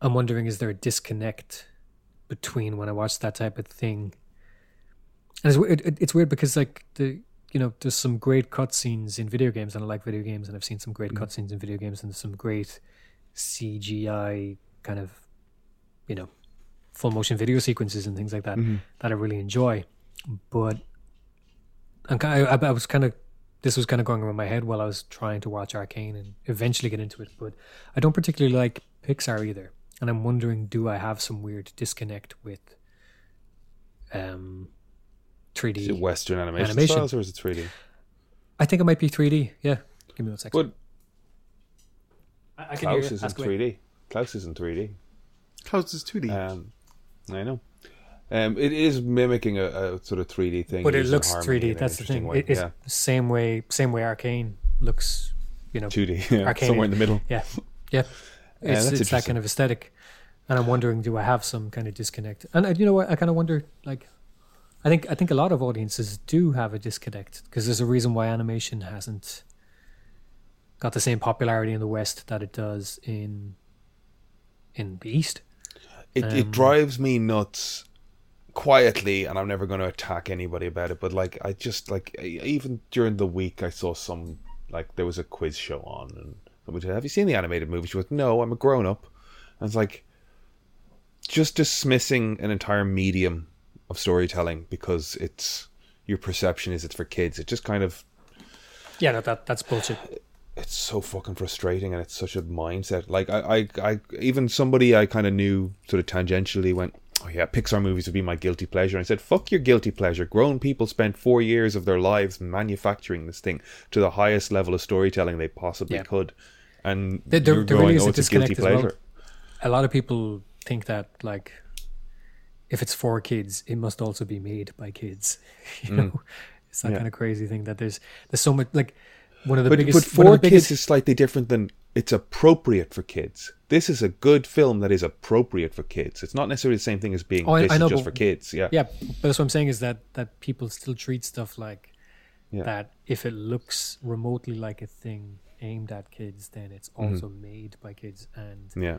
I'm wondering, is there a disconnect between when I watch that type of thing? And it's, it, it's weird because, like, the you know, there's some great cutscenes in video games, and I like video games, and I've seen some great mm-hmm. cutscenes in video games, and there's some great C G I kind of, you know, full motion video sequences and things like that mm-hmm. that I really enjoy. But I'm, I, I was kind of, this was kind of going around my head while I was trying to watch Arcane and eventually get into it. But I don't particularly like Pixar either, and I'm wondering, do I have some weird disconnect with, um. three D Is it Western animation, animation styles, or is it three D? I think it might be three D. Yeah, give me one second. But I, I can Klaus hear isn't three D. Klaus isn't three D. Klaus is two D. Um, I know. Um, it is mimicking a, a sort of three D thing, but it looks three D. That's the thing. It, it's yeah. same way. Same way Arcane looks. You know, two D. Yeah, Arcane, somewhere in the middle. Yeah, yeah. It's, yeah, it's that kind of aesthetic, and I'm wondering, do I have some kind of disconnect? And you know what? I kind of wonder, like. I think I think a lot of audiences do have a disconnect, because there's a reason why animation hasn't got the same popularity in the West that it does in in the East. It, um, it drives me nuts quietly, and I'm never going to attack anybody about it. But like, I just like even during the week, I saw some like there was a quiz show on, and somebody said, "Have you seen the animated movie?" She went, "No, I'm a grown up." And it's like just dismissing an entire medium of storytelling because it's your perception is it's for kids. It just kind of yeah no, that that's bullshit. It's so fucking frustrating, and it's such a mindset. Like I, I, I even somebody I kind of knew sort of tangentially went, oh yeah, Pixar movies would be my guilty pleasure. And I said, fuck your guilty pleasure. Grown people spent four years of their lives manufacturing this thing to the highest level of storytelling they possibly yeah. could, and there, there, you're there going, really is oh, a it's disconnect a guilty pleasure. Well. A lot of people think that, like, if it's for kids, it must also be made by kids. You mm. know, it's that yeah. kind of crazy thing that there's there's so much, like, one of the but, biggest. But for kids biggest... is slightly different than it's appropriate for kids. This is a good film that is appropriate for kids. It's not necessarily the same thing as being oh, this I, I know, is just but, for kids. Yeah, yeah. But that's what I'm saying is that that people still treat stuff like yeah. that. If it looks remotely like a thing aimed at kids, then it's also mm-hmm. made by kids. And yeah,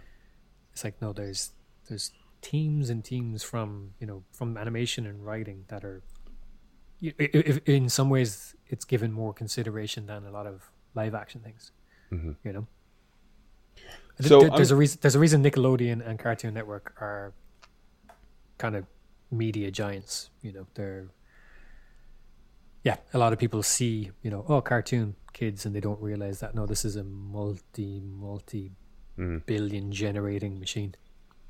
it's like no, there's there's teams and teams from you know from animation and writing that are. If, in some ways, it's given more consideration than a lot of live action things. Mm-hmm. You know. So there, there's I'm, a reason. There's a reason Nickelodeon and Cartoon Network are kind of media giants. You know, they're yeah. a lot of people see you know, oh, cartoon kids, and they don't realize that no, this is a multi, multi, mm-hmm. billion generating machine.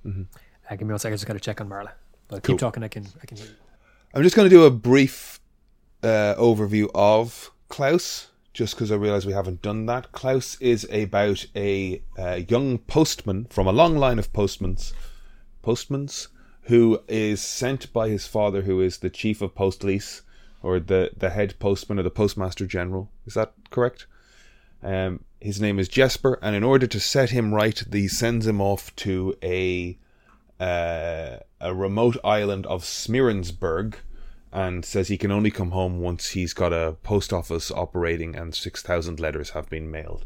Mm-hmm. Uh, give me one second. I just got to check on Marla. But cool. Keep talking. I can. I can hear you. I'm just going to do a brief uh, overview of Klaus, just because I realise we haven't done that. Klaus is about a uh, young postman from a long line of postmans, postmans who is sent by his father, who is the chief of police, or the, the head postman, or the postmaster general. Is that correct? Um, his name is Jesper, and in order to set him right, he sends him off to a uh, a remote island of Smearensburg, and says he can only come home once he's got a post office operating and six thousand letters have been mailed.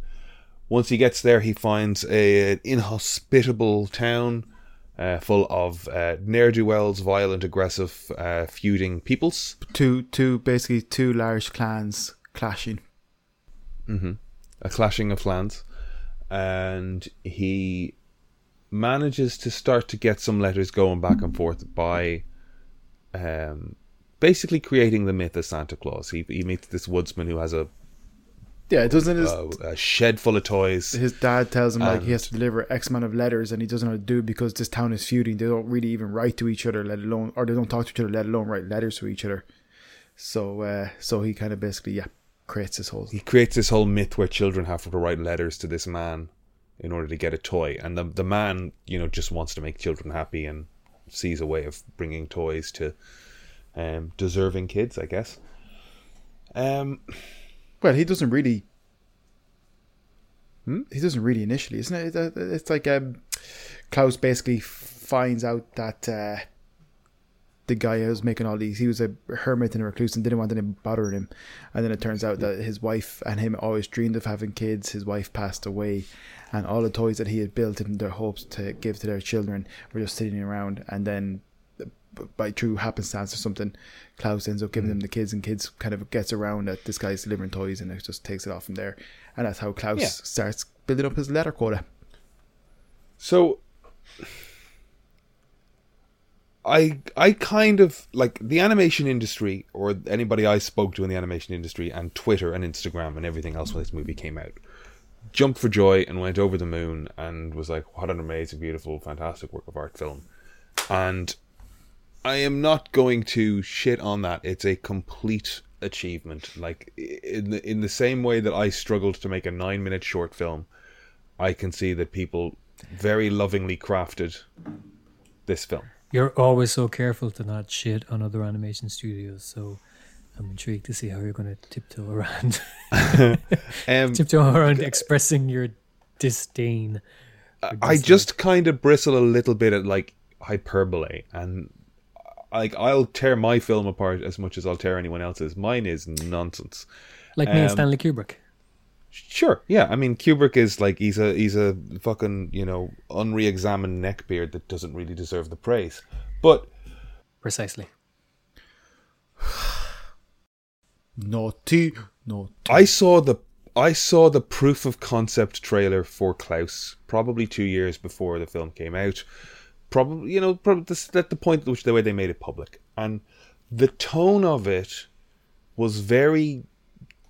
Once he gets there, he finds a, an inhospitable town uh, full of uh, ne'er-do-wells, violent, aggressive, uh, feuding peoples. Two, two, basically two large clans clashing. Mm-hmm. A clashing of clans. And he manages to start to get some letters going back and forth by... Um, basically creating the myth of Santa Claus. He he meets this woodsman who has a yeah, doesn't his, a, a shed full of toys. His dad tells him like he has to deliver X amount of letters, and he doesn't know how to do it because this town is feuding. They don't really even write to each other, let alone or they don't talk to each other, let alone write letters to each other. So uh, so he kind of basically yeah creates this whole he creates this whole myth where children have to write letters to this man in order to get a toy, and the the man you know just wants to make children happy and sees a way of bringing toys to. Um, deserving kids, I guess. Um, well, he doesn't really. Hmm? He doesn't really initially, isn't it? It's like um, Klaus basically finds out that uh, the guy who's making all these, he was a hermit and a recluse and didn't want anyone bothering him. And then it turns out that his wife and him always dreamed of having kids. His wife passed away, and all the toys that he had built in their hopes to give to their children were just sitting around, and then. By true happenstance or something, Klaus ends up giving mm. them the kids, and kids kind of gets around that this guy's delivering toys, and it just takes it off from there. And that's how Klaus yeah. starts building up his letter quota. So, I I kind of like the animation industry, or anybody I spoke to in the animation industry, and Twitter and Instagram and everything else when this movie came out, jumped for joy and went over the moon and was like, "What an amazing, beautiful, fantastic work of art film!" And I am not going to shit on that. It's a complete achievement. Like, in the, in the same way that I struggled to make a nine-minute short film, I can see that people very lovingly crafted this film. You're always so careful to not shit on other animation studios, so I'm intrigued to see how you're going to tiptoe around. um, tiptoe around expressing your disdain. I just kind of bristle a little bit at, like, hyperbole and... Like, I'll tear my film apart as much as I'll tear anyone else's. Mine is nonsense. Like um, me and Stanley Kubrick. Sure, yeah. I mean, Kubrick is like, he's a he's a fucking, you know, unre-examined neckbeard that doesn't really deserve the praise. But... Precisely. Naughty, naughty. I saw the I saw the proof of concept trailer for Klaus probably two years before the film came out. Probably, you know, probably this, at the point at which the way they made it public, and the tone of it was very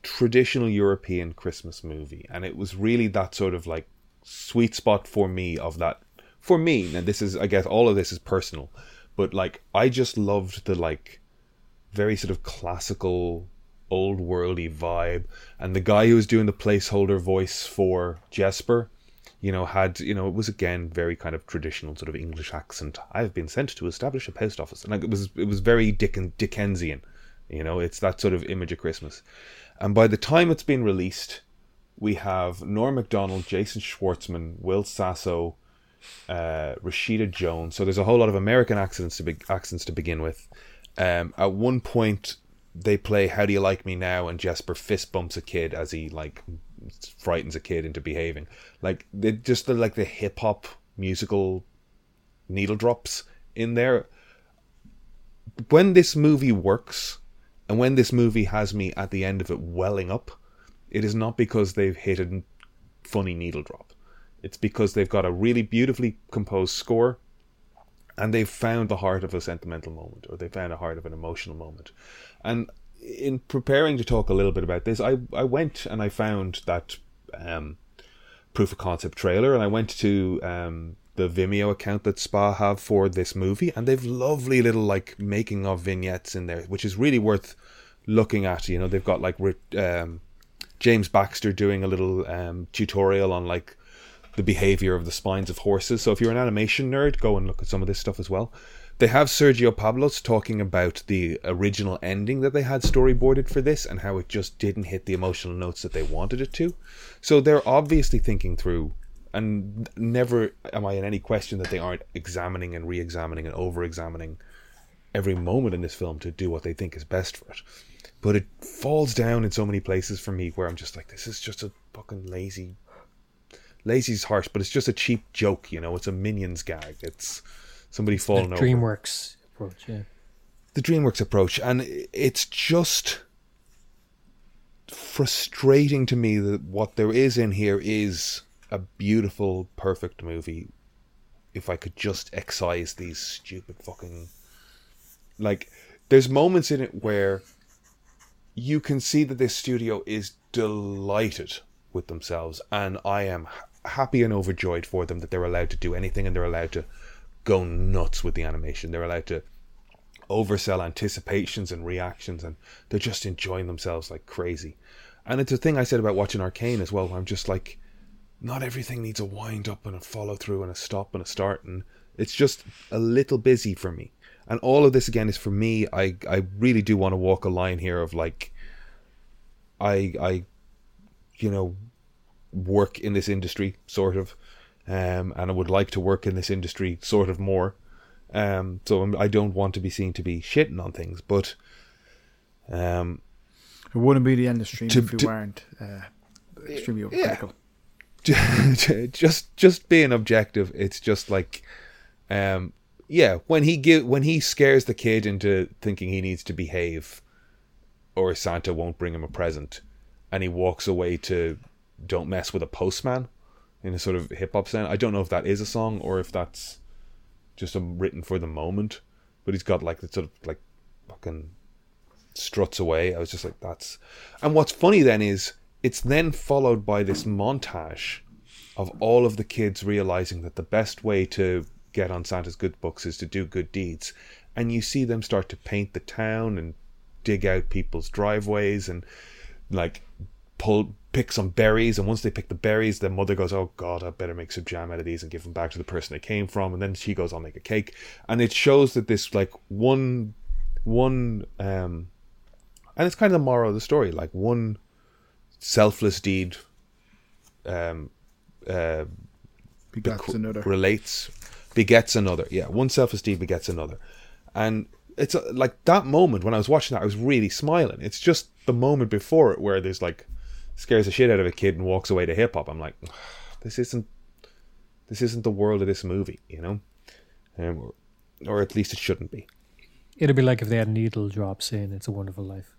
traditional European Christmas movie, and it was really that sort of like sweet spot for me of that. For me, and this is, I guess, all of this is personal, but like I just loved the like very sort of classical, old worldy vibe, and the guy who was doing the placeholder voice for Jesper you know, had, you know, it was again very kind of traditional sort of English accent. I've been sent to establish a post office. And like it was, it was very Dick- Dickensian, you know, it's that sort of image of Christmas. And by the time it's been released, we have Norm Macdonald, Jason Schwartzman, Will Sasso, uh, Rashida Jones. So there's a whole lot of American accents to be- accents to begin with. Um, at one point, they play How Do You Like Me Now? And Jesper fist bumps a kid as he like frightens a kid into behaving. Like they just the, like the hip hop musical needle drops in there. When this movie works, and when this movie has me at the end of it welling up, it is not because they've hit a funny needle drop. It's because they've got a really beautifully composed score, and they've found the heart of a sentimental moment, or they found the heart of an emotional moment. And in preparing to talk a little bit about this, I, I went and I found that um, proof of concept trailer, and I went to um, the Vimeo account that Spa have for this movie, and they've lovely little like making of vignettes in there, which is really worth looking at. You know, they've got like um, James Baxter doing a little um, tutorial on like the behavior of the spines of horses. So if you're an animation nerd, go and look at some of this stuff as well. They have Sergio Pablos talking about the original ending that they had storyboarded for this and how it just didn't hit the emotional notes that they wanted it to. So they're obviously thinking through, and never am I in any question that they aren't examining and re-examining and over-examining every moment in this film to do what they think is best for it. But it falls down in so many places for me where I'm just like, this is just a fucking lazy... Lazy's harsh, but it's just a cheap joke, you know. It's a Minions gag. It's somebody falling over. The DreamWorks approach, yeah. The DreamWorks approach. And it's just frustrating to me that what there is in here is a beautiful, perfect movie. If I could just excise these stupid fucking... Like, there's moments in it where you can see that this studio is delighted with themselves, and I am happy and overjoyed for them that they're allowed to do anything, and they're allowed to go nuts with the animation. They're allowed to oversell anticipations and reactions, and they're just enjoying themselves like crazy. And it's a thing I said about watching Arcane as well, where I'm just like, not everything needs a wind up and a follow through and a stop and a start, and it's just a little busy for me. And all of this again is for me. I, I really do want to walk a line here of like, I I you know, work in this industry, sort of, um, and I would like to work in this industry sort of more, um, so I'm, I don't want to be seen to be shitting on things, but um, it wouldn't be the industry to, if you to, weren't uh, extremely overcritical. Yeah. just, just being objective, it's just like, um, yeah, when he give, when he scares the kid into thinking he needs to behave, or Santa won't bring him a present, and he walks away to Don't Mess With a Postman in a sort of hip-hop sound. I don't know if that is a song or if that's just a, written for the moment, but he's got like the sort of like fucking struts away. I was just like, that's... And what's funny then is it's then followed by this montage of all of the kids realizing that the best way to get on Santa's good books is to do good deeds. And you see them start to paint the town and dig out people's driveways and like pull pick some berries, and once they pick the berries, their mother goes, oh god, I better make some jam out of these and give them back to the person they came from, and then she goes, I'll make a cake. And it shows that this like one one um and it's kind of the moral of the story, like one selfless deed um uh begets bec- another relates begets another yeah one selfless deed begets another. And it's like that moment when I was watching that, I was really smiling. It's just the moment before it where there's like scares the shit out of a kid and walks away to hip hop. I'm like, this isn't this isn't the world of this movie, you know, um, or, or at least it shouldn't be. It'd be like if they had needle drops in "It's a Wonderful Life."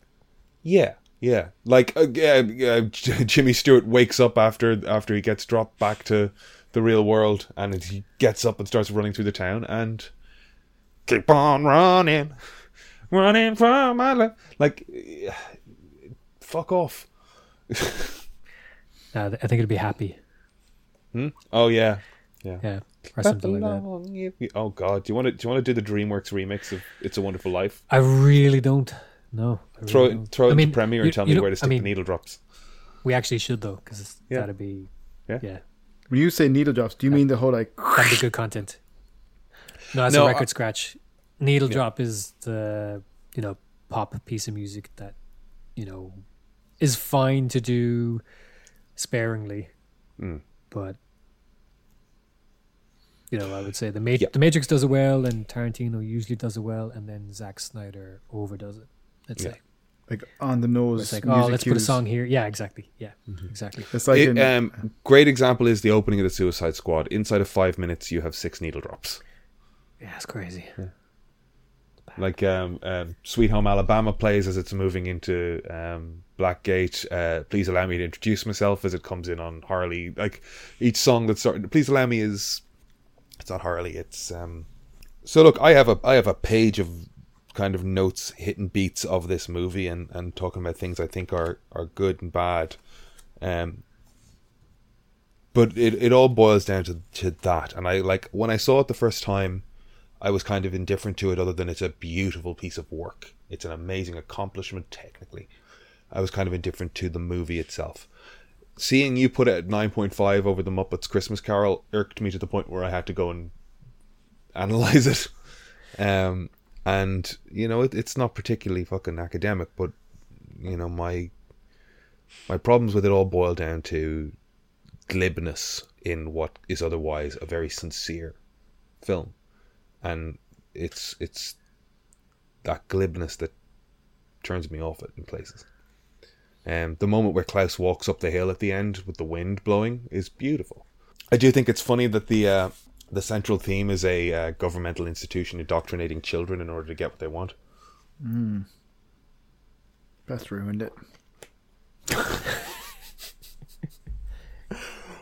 Yeah, yeah. Like uh, uh, Jimmy Stewart wakes up after after he gets dropped back to the real world, and he gets up and starts running through the town and. Keep on running, running from my life. Like, fuck off. No, I think it'd be Happy. Hmm? Oh yeah, yeah, yeah. Or something like that. Oh god, do you want to do you want to do the DreamWorks remix of "It's a Wonderful Life"? I really don't. No. Really throw it, don't. throw it I mean, into Premiere and tell you me where to stick I mean, the needle drops. We actually should though, because yeah. that'd be yeah. yeah. When you say needle drops, do you mean the whole like... That'd be good content. No, that's no, a record uh, scratch. Needle yeah. drop is the, you know, pop piece of music that, you know, is fine to do sparingly. Mm. But, you know, I would say the, Ma- yeah. the Matrix does it well, and Tarantino usually does it well, and then Zack Snyder overdoes it, let's yeah. say. Like on the nose. It's like, oh, let's cues. put a song here. Yeah, exactly. Yeah, mm-hmm. exactly. It's like it, an, um, great example is the opening of the Suicide Squad. Inside of five minutes, you have six needle drops. Yeah, it's crazy. Yeah. Like um, um, Sweet Home Alabama plays as it's moving into um, Blackgate. Uh, please allow me to introduce myself as it comes in on Harley. Like each song that's starting, please allow me is, it's not Harley. It's um. So look, I have a I have a page of kind of notes, hitting beats of this movie, and, and talking about things I think are, are good and bad, um. But it, it all boils down to, to that, and I like when I saw it the first time, I was kind of indifferent to it, other than it's a beautiful piece of work. It's an amazing accomplishment technically. I was kind of indifferent to the movie itself. Seeing you put it at nine point five over the Muppets Christmas Carol irked me to the point where I had to go and analyze it, um. And, you know, it, it's not particularly fucking academic, but, you know, my my problems with it all boil down to glibness in what is otherwise a very sincere film. And it's it's that glibness that turns me off it in places. Um, the moment where Klaus walks up the hill at the end with the wind blowing is beautiful. I do think it's funny that the... Uh, The central theme is a uh, governmental institution indoctrinating children in order to get what they want. Mm. That's ruined it.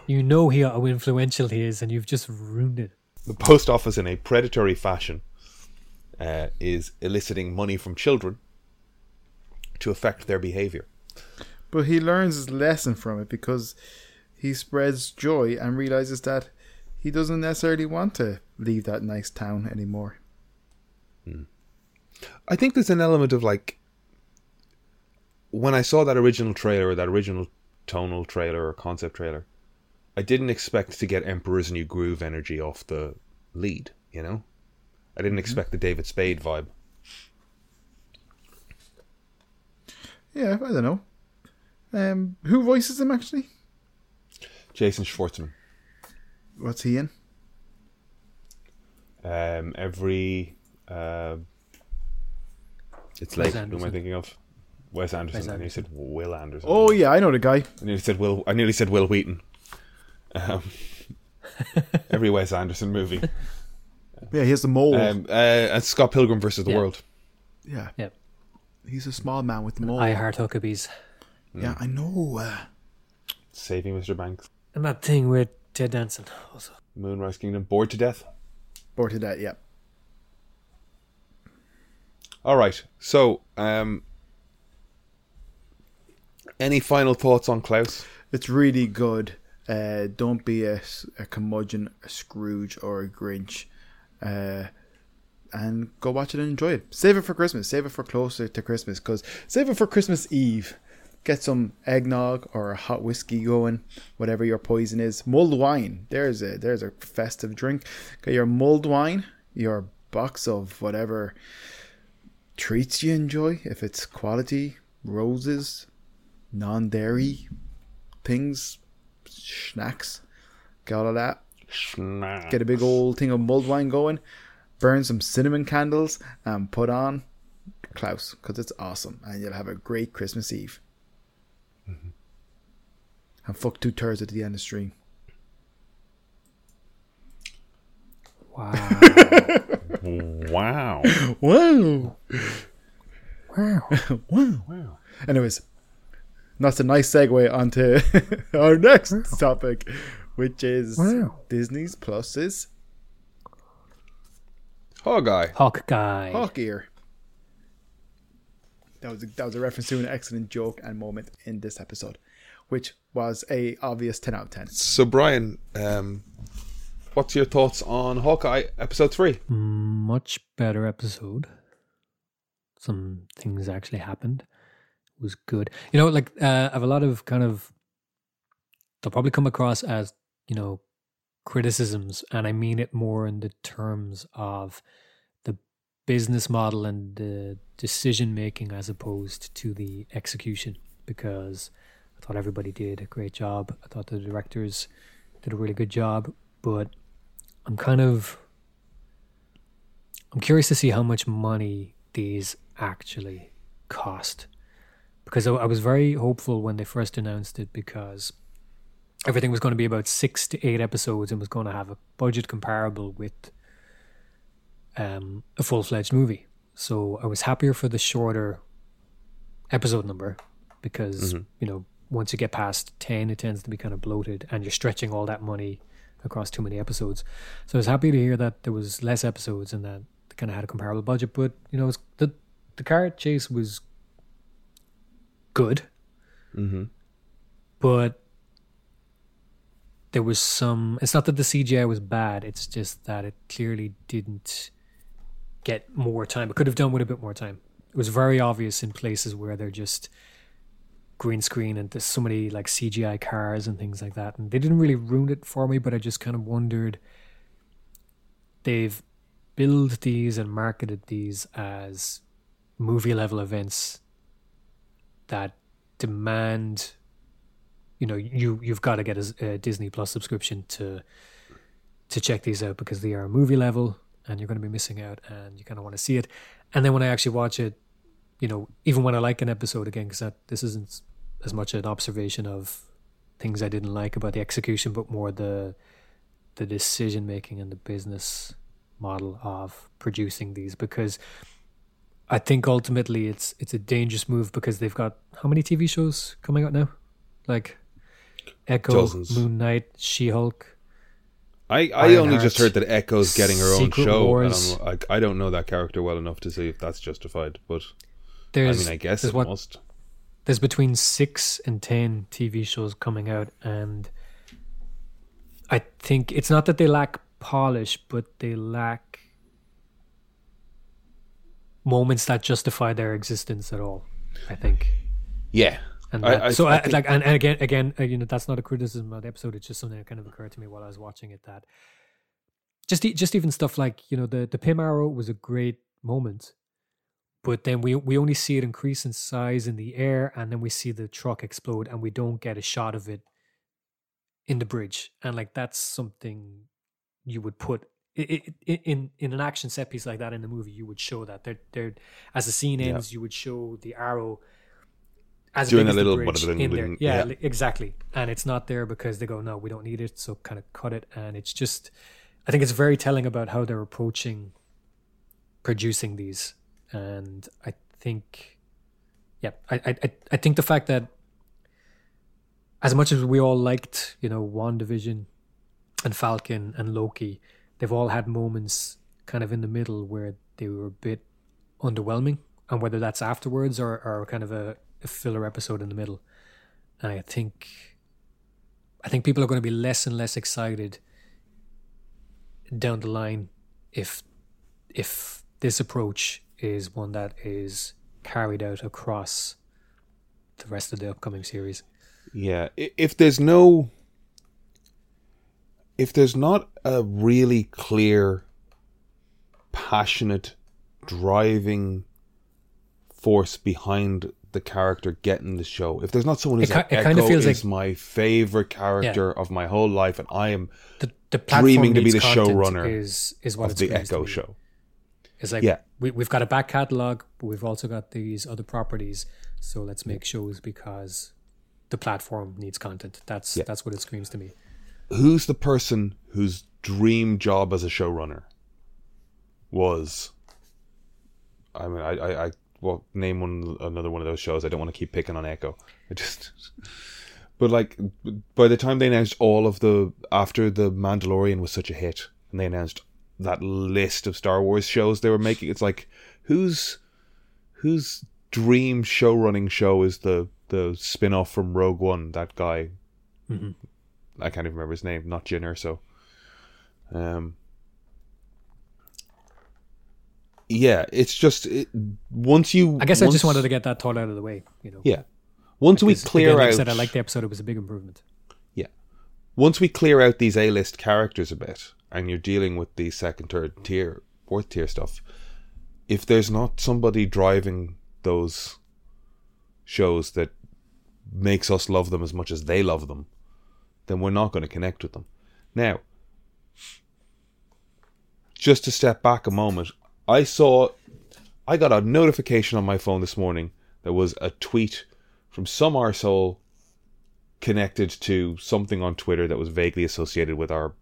You know he, how influential he is, and you've just ruined it. The post office, in a predatory fashion, uh, is eliciting money from children to affect their behavior. But he learns his lesson from it because he spreads joy and realizes that he doesn't necessarily want to leave that nice town anymore. Hmm. I think there's an element of like, when I saw that original trailer, or that original tonal trailer or concept trailer, I didn't expect to get Emperor's New Groove energy off the lead, you know? I didn't mm-hmm. expect the David Spade vibe. Yeah, I don't know. Um, who voices him actually? Jason Schwartzman. What's he in? Um, every uh, it's late. Who am I thinking of? Wes Anderson. Wes Anderson. I nearly said Will Anderson. Oh yeah, I know the guy. I nearly said Will. I nearly said Will Wheaton. Um, every Wes Anderson movie. Yeah, he has the mole. Um, uh, and Scott Pilgrim versus the yeah. World. Yeah. Yeah. He's a small man with the mole. I heart Huckabees. Mm. Yeah, I know. Uh, Saving Mister Banks. And that thing with Ted Danson also. Moonrise Kingdom. Bored to death. Bored to death, yeah. Alright, so um, any final thoughts on Klaus? It's really good. Uh, don't be a, a curmudgeon, a Scrooge or a Grinch. Uh, and go watch it and enjoy it. Save it for Christmas. Save it for closer to Christmas. Because save it for Christmas Eve. Get some eggnog or a hot whiskey going, whatever your poison is. Mulled wine. There's a there's a festive drink. Get your mulled wine, your box of whatever treats you enjoy. If it's quality, roses, non-dairy things, snacks, get all of that. Snacks. Get a big old thing of mulled wine going. Burn some cinnamon candles and put on Klaus because it's awesome. And you'll have a great Christmas Eve. Mm-hmm. And fuck two turds at the end of the stream. Wow. Wow. Wow. Wow. Wow. Wow. Anyways, that's a nice segue onto our next wow. topic, which is wow. Disney's Plus's Hawkeye. Hawkeye. Hawkeye. That was, a, that was a reference to an excellent joke and moment in this episode, which was a obvious ten out of ten. So, Brian, um, what's your thoughts on Hawkeye episode three? Much better episode. Some things actually happened. It was good. You know, like, uh, I have a lot of kind of... They'll probably come across as you know, criticisms, and I mean it more in the terms of the business model and the decision making as opposed to the execution, because I thought everybody did a great job. I thought the directors did a really good job, but I'm kind of I'm curious to see how much money these actually cost, because I, I was very hopeful when they first announced it, because everything was going to be about six to eight episodes and was going to have a budget comparable with um, a full-fledged movie. So I was happier for the shorter episode number, because, mm-hmm. you know, once you get past ten, it tends to be kind of bloated and you're stretching all that money across too many episodes. So I was happy to hear that there was less episodes and that they kind of had a comparable budget. But, you know, it was, the, the car chase was good, mm-hmm. but there was some, it's not that the C G I was bad, it's just that it clearly didn't get more time. It could have done with a bit more time. It was very obvious in places where they're just green screen and there's so many like C G I cars and things like that. And they didn't really ruin it for me, but I just kind of wondered, they've billed these and marketed these as movie level events that demand, you know, you, you've got to get a, a Disney Plus subscription to to check these out, because they are movie level and you're going to be missing out and you kind of want to see it. And then when I actually watch it, you know, even when I like an episode again, because that this isn't as much an observation of things I didn't like about the execution, but more the the decision making and the business model of producing these, because I think ultimately it's it's a dangerous move, because they've got how many T V shows coming out now? Like Echo, dozens. Moon Knight, She-Hulk. I, I only Heart, just heard that Echo's getting her own show. Wars. And I'm, I, I don't know that character well enough to see if that's justified, but there's, I mean, I guess there's it what, must. There's between six and ten T V shows coming out, and I think it's not that they lack polish, but they lack moments that justify their existence at all, I think. Yeah. And that, I, I, so, I, I think, like, and, and again, again, you know, that's not a criticism of the episode. It's just something that kind of occurred to me while I was watching it. That just, just even stuff like, you know, the the Pym arrow was a great moment, but then we we only see it increase in size in the air, and then we see the truck explode, and we don't get a shot of it in the bridge. And like, that's something you would put in in, in an action set piece like that in the movie. You would show that there, there, as the scene ends, yeah. you would show the arrow. As doing a little bit in there, yeah, yeah, exactly. And it's not there because they go, no, we don't need it, so kind of cut it. And it's just, I think it's very telling about how they're approaching producing these. And I think, yeah, I, I, I think the fact that as much as we all liked, you know, WandaVision and Falcon and Loki, they've all had moments kind of in the middle where they were a bit underwhelming, and whether that's afterwards or, or kind of a a filler episode in the middle. And I think I think people are going to be less and less excited down the line if if this approach is one that is carried out across the rest of the upcoming series. Yeah, if there's no if there's not a really clear, passionate, driving force behind the character getting the show, if there's not someone who's ca- like, Echo is like, my favorite character yeah. of my whole life, and I am the, the dreaming to be the showrunner is, is what of it's the Echo show. It's like, yeah. we, we've got a back catalogue, but we've also got these other properties, so let's make shows because the platform needs content. That's yeah. that's what it screams to me. Who's the person whose dream job as a showrunner was, I mean, I... I, I well, name one another one of those shows. I don't want to keep picking on Echo. I just, but like, by the time they announced all of the after the Mandalorian was such a hit, and they announced that list of Star Wars shows they were making, it's like, whose whose dream show running show is the the spin off from Rogue One? That guy, mm-hmm. I can't even remember his name. Not Jyn Erso. Um. Yeah, it's just it, once you. I guess once, I just wanted to get that thought out of the way, you know. Yeah, once because we clear again, like out. I said I liked the episode; it was a big improvement. Yeah, once we clear out these A-list characters a bit, and you're dealing with the second, third tier, fourth tier stuff, if there's not somebody driving those shows that makes us love them as much as they love them, then we're not going to connect with them. Now, just to step back a moment, I saw, I got a notification on my phone this morning. There was a tweet from some arsehole connected to something on Twitter that was vaguely associated with our,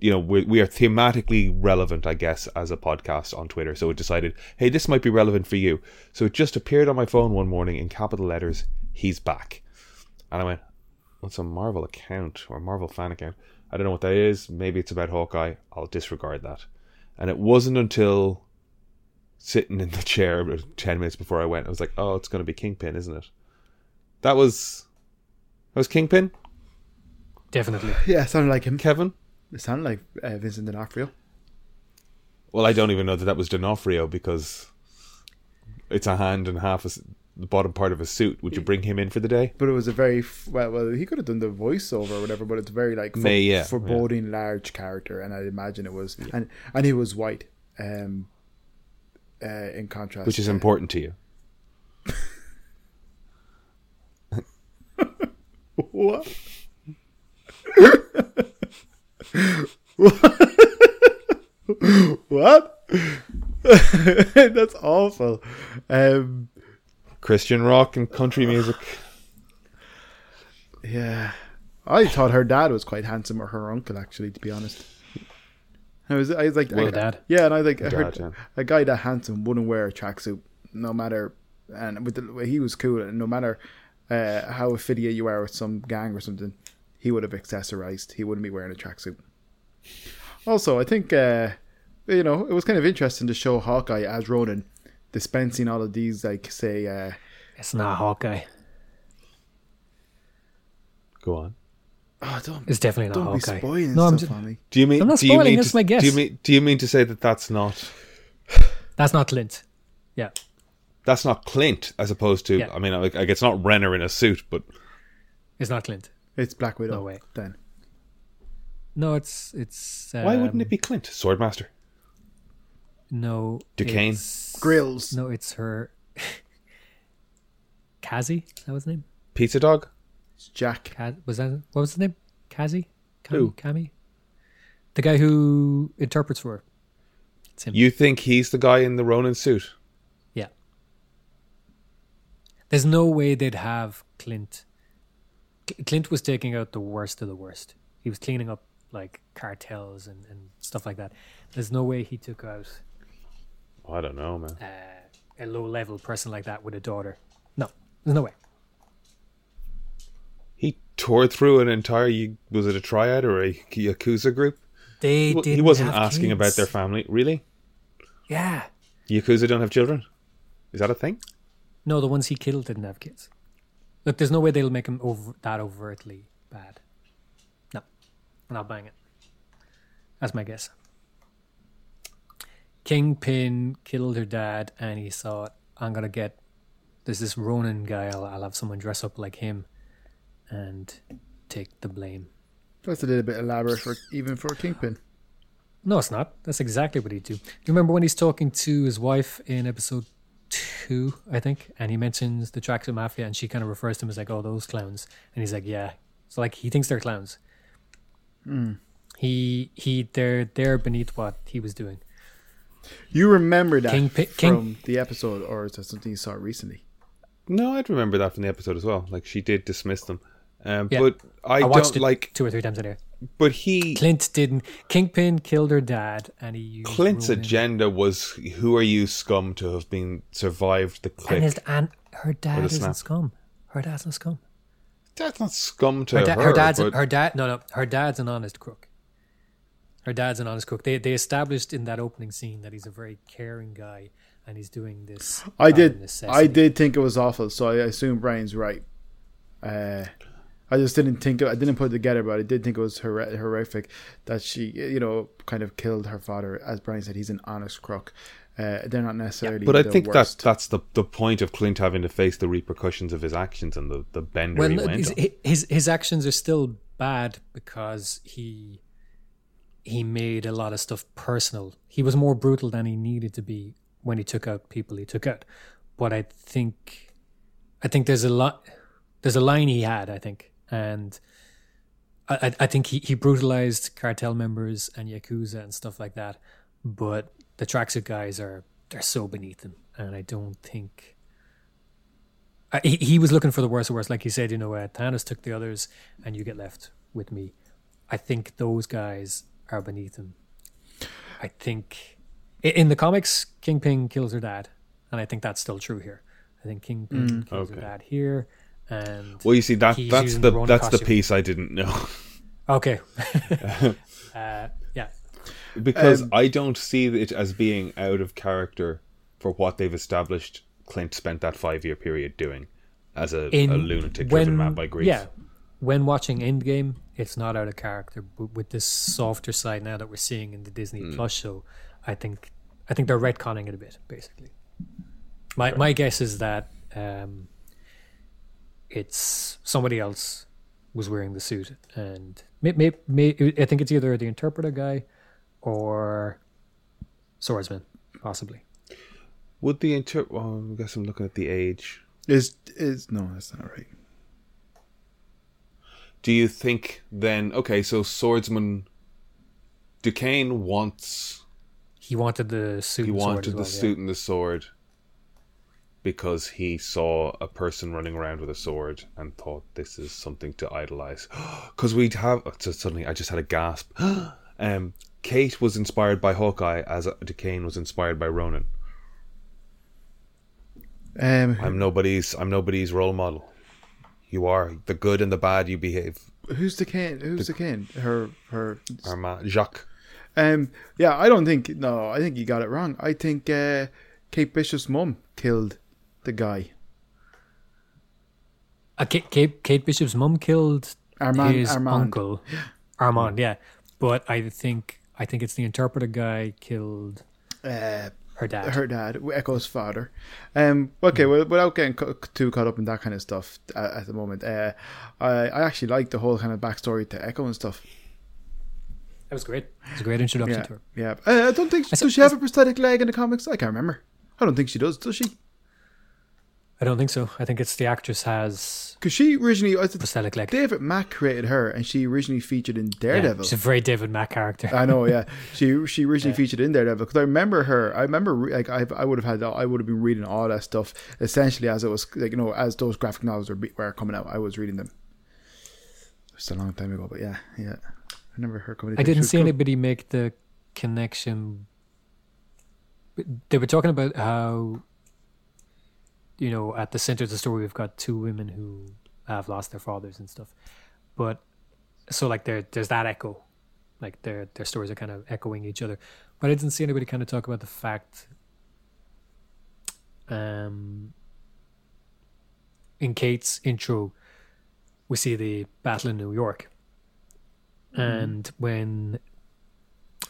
you know, we, we are thematically relevant, I guess, as a podcast on Twitter. So it decided, hey, this might be relevant for you. So it just appeared on my phone one morning in capital letters, "He's back." And I went, what's a Marvel account or Marvel fan account? I don't know what that is. Maybe it's about Hawkeye. I'll disregard that. And it wasn't until sitting in the chair about ten minutes before I went, I was like, oh, it's going to be Kingpin, isn't it? That was... That was Kingpin? Definitely. Yeah, it sounded like him. Kevin? It sounded like uh, Vincent D'Onofrio. Well, I don't even know that that was D'Onofrio, because it's a hand and half a... the bottom part of his suit. Would you bring him in for the day? But it was a very well, well he could have done the voiceover or whatever, but it's very like May, for, yeah, foreboding, yeah. large character, and I imagine it was, yeah. and and he was white, um, uh, in contrast, which is uh, important to you. What? What? That's awful. Um. Christian rock and country music. Yeah. I thought her dad was quite handsome, or her uncle, actually, to be honest. I was, I was like... Well, I, dad. Yeah, and I was like... Dad, I heard, yeah. A guy that handsome wouldn't wear a tracksuit, no matter... And with the, he was cool, and no matter uh, how affiliated you are with some gang or something, he would have accessorized. He wouldn't be wearing a tracksuit. Also, I think, uh, you know, it was kind of interesting to show Hawkeye as Ronan, dispensing all of these, like, say... Uh, it's not Hawkeye. Go on. Oh, don't... It's definitely not don't Hawkeye. Don't be spoiling no, stuff on me. Do you mean, I'm not do spoiling, you mean that's to, my guess. Do you mean, do you mean to say that that's not... That's not Clint. Yeah. That's not Clint, as opposed to... Yeah. I mean, I, I guess it's not Renner in a suit, but... It's not Clint. It's Black Widow. No way. Then. No, it's... it's. Um, Why wouldn't it be Clint? Swordmaster. No, Duquesne Grills. No, it's her. Cassie, that was the name. Pizza Dog. It's Jack. Kaz, was that what was the name? Cassie. Who? Cammy. The guy who interprets for her. It's him. You think he's the guy in the Ronin suit? Yeah. There's no way they'd have Clint. Clint was taking out the worst of the worst. He was cleaning up like cartels and, and stuff like that. There's no way he took out. I don't know, man. Uh, a low-level person like that with a daughter. No, there's no way. He tore through an entire, was it a triad or a Yakuza group? They didn't have kids. He wasn't asking about their family. Really? Yeah. Yakuza don't have children? Is that a thing? No, the ones he killed didn't have kids. Look, there's no way they'll make him over, that overtly bad. No. And I'll bang it. That's my guess. Kingpin killed her dad, and he thought, I'm going to get... There's this Ronin guy, I'll, I'll have someone dress up like him and take the blame. That's a little bit elaborate, for, even for a Kingpin. No, it's not. That's exactly what he'd do. Do you remember when he's talking to his wife in episode two, I think, and he mentions the Tracksuit Mafia, and she kind of refers to him as like, oh, those clowns. And he's like, yeah. So like, he thinks they're clowns. Mm. He, he, they're, they're beneath what he was doing. You remember that King, King, from the episode, or is that something you saw recently? No, I'd remember that from the episode as well. Like, she did dismiss them. Um, yeah. But I, I don't watched it like... two or three times a day. But he... Clint didn't. Kingpin killed her dad, and he used... Clint's Ronan. Agenda was, who are you scum to have been survived the click? And, his, and her dad isn't scum. Her dad's not scum. That's not scum to her. Da- her, her, dad's, but... her dad... No, no. Her dad's an honest crook. Her dad's an honest cook. They they established in that opening scene that he's a very caring guy, and he's doing this. I did. Necessity. I did think it was awful, so I assume Brian's right. Uh, I just didn't think. I didn't put it together, but I did think it was hor- horrific that she, you know, kind of killed her father. As Brian said, he's an honest crook. Uh, they're not necessarily. Yeah, but the I think worst. that that's the the point of Clint having to face the repercussions of his actions and the the bender well, he went his, on. His his actions are still bad because he he made a lot of stuff personal. He was more brutal than he needed to be when he took out people he took out. But I think I think there's a lot there's a line he had, I think. And I, I think he, he brutalized cartel members and Yakuza and stuff like that. But the tracksuit guys are they're so beneath him. And I don't think... I, he, he was looking for the worst of worst. Like you said, you know, uh, Thanos took the others and you get left with me. I think those guys are beneath him. I think... In the comics, Kingpin kills her dad. And I think that's still true here. I think Kingpin mm. kills okay. her dad here. And well, you see, that that's the, the that's costume. the piece I didn't know. Okay. uh, yeah. Because um, I don't see it as being out of character for what they've established Clint spent that five-year period doing as a, in, a lunatic when, driven mad by grief. Yeah. When watching Endgame, it's not out of character. But with this softer side now that we're seeing in the Disney mm. Plus show, I think I think they're retconning it a bit, basically. My right. my guess is that... Um, it's somebody else was wearing the suit, and may, may, may, I think it's either the interpreter guy or swordsman, possibly. Would the inter? Well, I guess I'm looking at the age. Is is no, that's not right. Do you think then? Okay, so swordsman. Duquesne wants. He wanted the suit. He and wanted sword the well, suit yeah. and the sword. Because he saw a person running around with a sword and thought this is something to idolize. Because we'd have... So suddenly I just had a gasp. um, Kate was inspired by Hawkeye as Duquesne was inspired by Ronan. Um, I'm nobody's I'm nobody's role model. You are. The good and the bad, you behave. Who's Duquesne? Who's Duquesne? Her... Her, her ma- Jacques. Um, yeah, I don't think... No, I think you got it wrong. I think uh, Kate Bishop's mum killed... the guy. Uh, Kate, Kate, Kate Bishop's mum killed Armand, his Armand. uncle, Armand. Yeah, but I think I think it's the interpreter guy killed uh, her dad. Her dad, Echo's father. Um. Okay. Mm. Well, without getting co- too caught up in that kind of stuff at, at the moment, uh, I I actually like the whole kind of backstory to Echo and stuff. That was great. It was a great introduction yeah, to her. Yeah. Uh, I don't think I, does she have I, a prosthetic leg in the comics? I can't remember. I don't think she does. Does she? I don't think so. I think it's the actress has... Because she originally... I prosthetic leg. David Mack created her, and she originally featured in Daredevil. Yeah, she's a very David Mack character. I know, yeah. She she originally yeah. featured in Daredevil. Because I remember her. I remember, like, I've, I would have had... I would have been reading all that stuff, essentially, as it was... Like, you know, as those graphic novels were, were coming out, I was reading them. It was a long time ago, but yeah, yeah. I remember her coming in. I didn't see cool. anybody make the connection. They were talking about how... You know, at the center of the story, we've got two women who have lost their fathers and stuff. But so, like, there, there's that echo. Like, their their stories are kind of echoing each other. But I didn't see anybody kind of talk about the fact, um, in Kate's intro, we see the battle in New York, mm-hmm. and when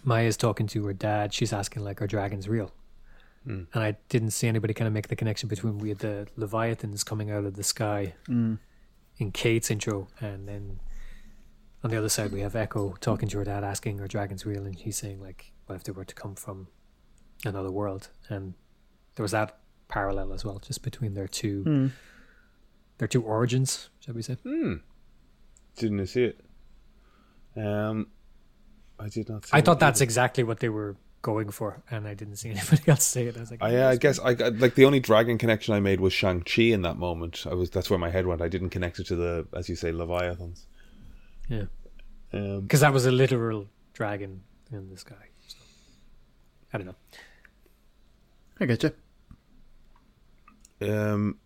Maya's talking to her dad, she's asking, like, "Are dragons real?" Mm. And I didn't see anybody kind of make the connection between we had the Leviathans coming out of the sky mm. in Kate's intro, and then on the other side we have Echo talking to her dad, asking, "Are dragons real?" And he's saying, like, "Well, if they were to come from another world." And there was that parallel as well, just between their two mm. their two origins, shall we say? Mm. Didn't see it. Um, I did not. See I thought either. That's exactly what they were going for, and I didn't see anybody else say it. I was like, I, uh, I guess I like the only dragon connection I made was Shang-Chi in that moment. I was that's where my head went. I didn't connect it to the, as you say, Leviathans. Yeah, because um, that was a literal dragon in the sky. So. I don't know. I get you. Um,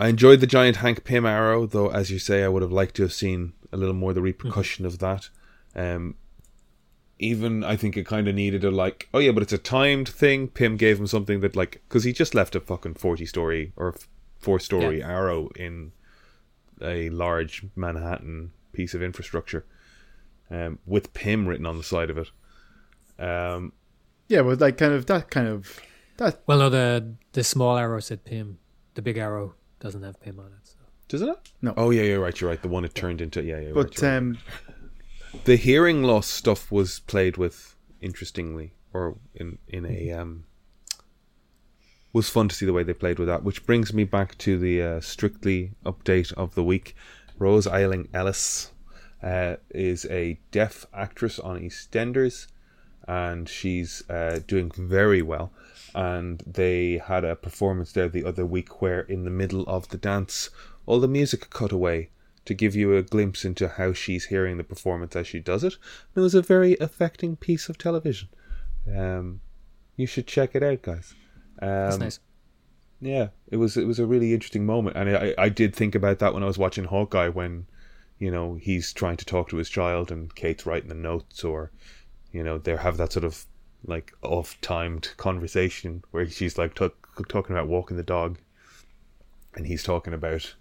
I enjoyed the giant Hank Pym arrow, though, as you say, I would have liked to have seen a little more the repercussion mm-hmm. of that. Um, even I think it kind of needed a like, oh yeah, but it's a timed thing. Pym gave him something that, like, because he just left a fucking forty story or four story yeah. arrow in a large Manhattan piece of infrastructure um, with Pym written on the side of it. Um, yeah, but like kind of that kind of that. Well, no, the the small arrow said Pym. The big arrow doesn't have Pym on it. So. Does it not? No. Oh, yeah, you're right. You're right. The one it turned into. Yeah, yeah. But right, um, right. The hearing loss stuff was played with interestingly, or in in a um, was fun to see the way they played with that. Which brings me back to the uh, Strictly update of the week. Rose Ayling-Ellis uh, is a deaf actress on EastEnders, and she's uh, doing very well. And they had a performance there the other week where, in the middle of the dance, all the music cut away to give you a glimpse into how she's hearing the performance as she does it. And it was a very affecting piece of television. Um, you should check it out, guys. Um, That's nice. Yeah, it was it was a really interesting moment. And I, I did think about that when I was watching Hawkeye, when, you know, he's trying to talk to his child and Kate's writing the notes, or, you know, they have that sort of like off-timed conversation where she's like t- talking about walking the dog, and he's talking about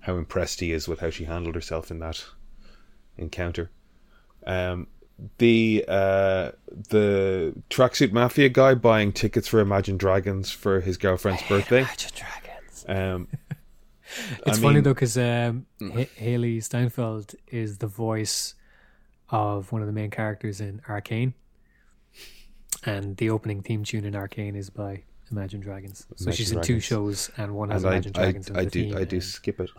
how impressed he is with how she handled herself in that encounter. Um, the uh, the tracksuit mafia guy buying tickets for Imagine Dragons for his girlfriend's I birthday. Imagine Dragons. Um, it's I funny mean, though, because um, H- Hayley Steinfeld is the voice of one of the main characters in Arcane. And the opening theme tune in Arcane is by Imagine Dragons. So Imagine she's in Dragons. two shows, and one has and Imagine I, Dragons. I, I, I do, I do skip it.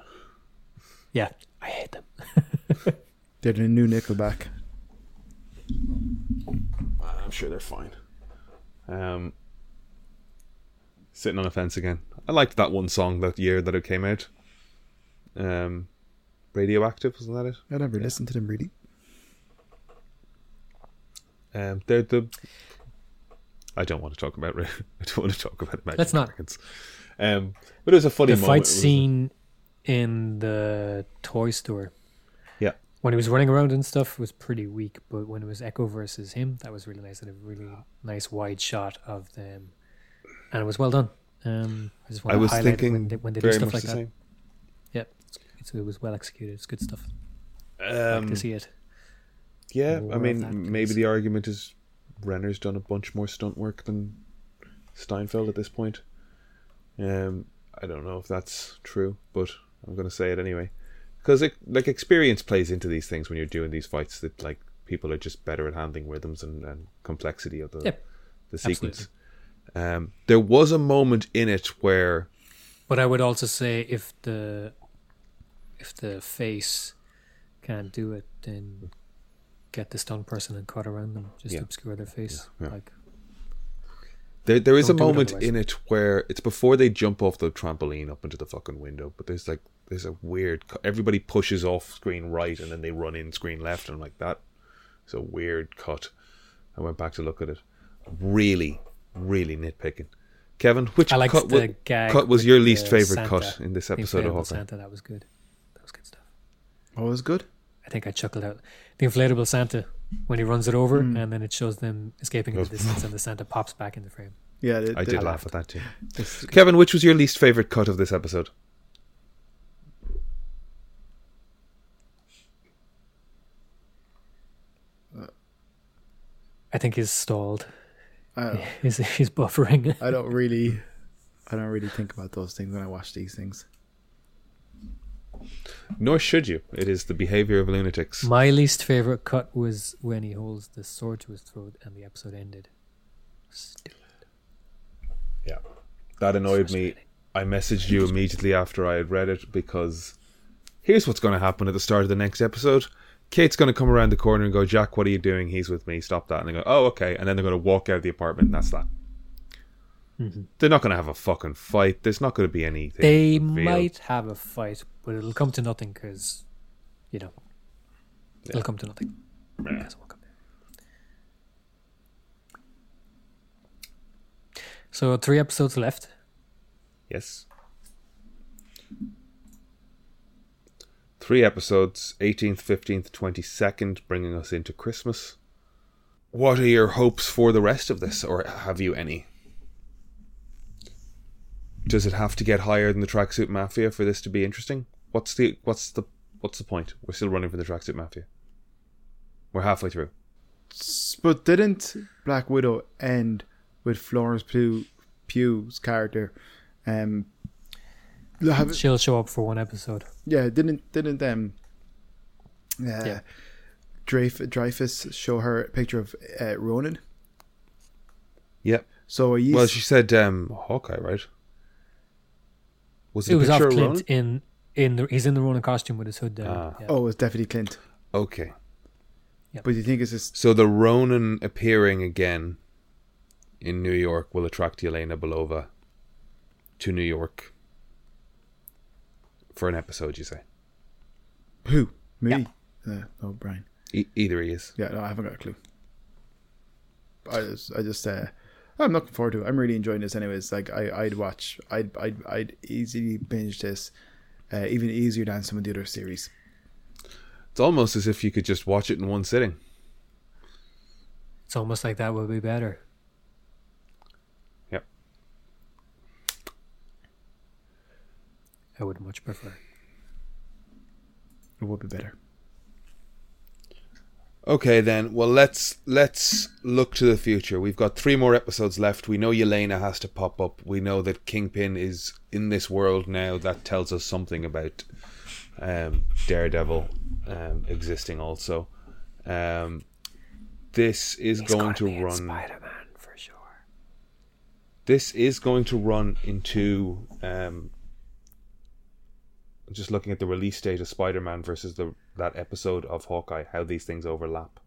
Yeah, I hate them. They're the new Nickelback. I'm sure they're fine. Um, sitting on a fence again. I liked that one song that year that it came out. Um, Radioactive, wasn't that it? I never yeah. listened to them really. Um, they're the. I don't want to talk about. I don't want to talk about Imagine That's Dragons. Not. Um, but it was a funny the moment. The fight scene a... in the toy store. Yeah. When he was running around and stuff was pretty weak, but when it was Echo versus him, that was really nice. It had a really nice wide shot of them, and it was well done. Um, I just want I to was highlight thinking when they, when they do stuff like that. Same. Yeah, it's, it was well executed. It's good stuff. Um, I like to see it. Yeah, more I mean, maybe the argument is Renner's done a bunch more stunt work than Steinfeld at this point. Um, I don't know if that's true, but I'm going to say it anyway. Because it, like, experience plays into these things when you're doing these fights, that like people are just better at handling rhythms and, and complexity of the yep. the sequence. Um, there was a moment in it where... But I would also say if the if the face can't do it, then... get the stunned person and cut around them just yeah. to obscure their face. Yeah. Yeah. Like, there, there is a moment it in it where it's before they jump off the trampoline up into the fucking window. But there's like there's a weird. Everybody pushes off screen right and then they run in screen left. And I'm like, that is a weird cut. I went back to look at it. Really, really nitpicking. Kevin, which cut, w- cut was your least favorite Santa, cut in this episode of Hawkeye? Santa, that was good. That was good stuff. Oh, it was good. I think I chuckled out the inflatable Santa when he runs it over, mm. and then it shows them escaping in the distance, and the Santa pops back in the frame. Yeah, they, they, I did I laugh laughed. at that too. Kevin, which was your least favorite cut of this episode? I think he's stalled. I he's, he's buffering. I don't really, I don't really think about those things when I watch these things. Nor should you. It is the behaviour of lunatics. My least favourite cut was when he holds the sword to his throat and the episode ended. Stupid. Yeah. That annoyed me. I messaged you immediately after I had read it, because here's what's going to happen at the start of the next episode. Kate's going to come around the corner and go, "Jack, what are you doing? He's with me. Stop that." And they go, "Oh, okay." And then they're going to walk out of the apartment, and that's that. Mm-hmm. They're not going to have a fucking fight. There's not going to be anything. They revealed. might have a fight, but it'll come to nothing because, you know, yeah. it'll come to nothing. Yeah. So three episodes left. Yes. Three episodes, eighteenth, fifteenth, twenty-second, bringing us into Christmas. What are your hopes for the rest of this, or have you any? Does it have to get higher than the Tracksuit Mafia for this to be interesting? What's the what's the what's the point? We're still running for the Tracksuit Mafia. We're halfway through. But didn't Black Widow end with Florence Pugh, Pugh's character um, have, she'll show up for one episode. Yeah, didn't didn't um, uh, yeah. Dreyf- Dreyfus show her a picture of uh, Ronan? Yep. So are you? Well, she said um, Hawkeye, right? Was it, it a was off of Clint Ronan? in in the, he's in the Ronan costume with his hood down. Ah. Yeah. Oh, it was definitely Clint. Okay. Yep. But do you think it's just... So the Ronan appearing again in New York will attract Yelena Belova to New York for an episode, you say? Who? Me? Yeah. Uh, oh, Brian. E- either he is. Yeah, no, I haven't got a clue. I just, I just, uh, I'm looking forward to it. I'm really enjoying this anyways. Like, I, I'd watch, I'd, I'd, I'd easily binge this, uh, even easier than some of the other series. It's almost as if you could just watch it in one sitting. It's almost like that would be better. Yep. I would much prefer. It would be better. Okay then, well let's let's look to the future. We've got three more episodes left. We know Yelena has to pop up. We know that Kingpin is in this world now. That tells us something about um, Daredevil. Um, existing also. Um, this is He's going to run. Spider-Man for sure. This is going to run into. Um, just looking at the release date of Spider-Man versus the that episode of Hawkeye, how these things overlap.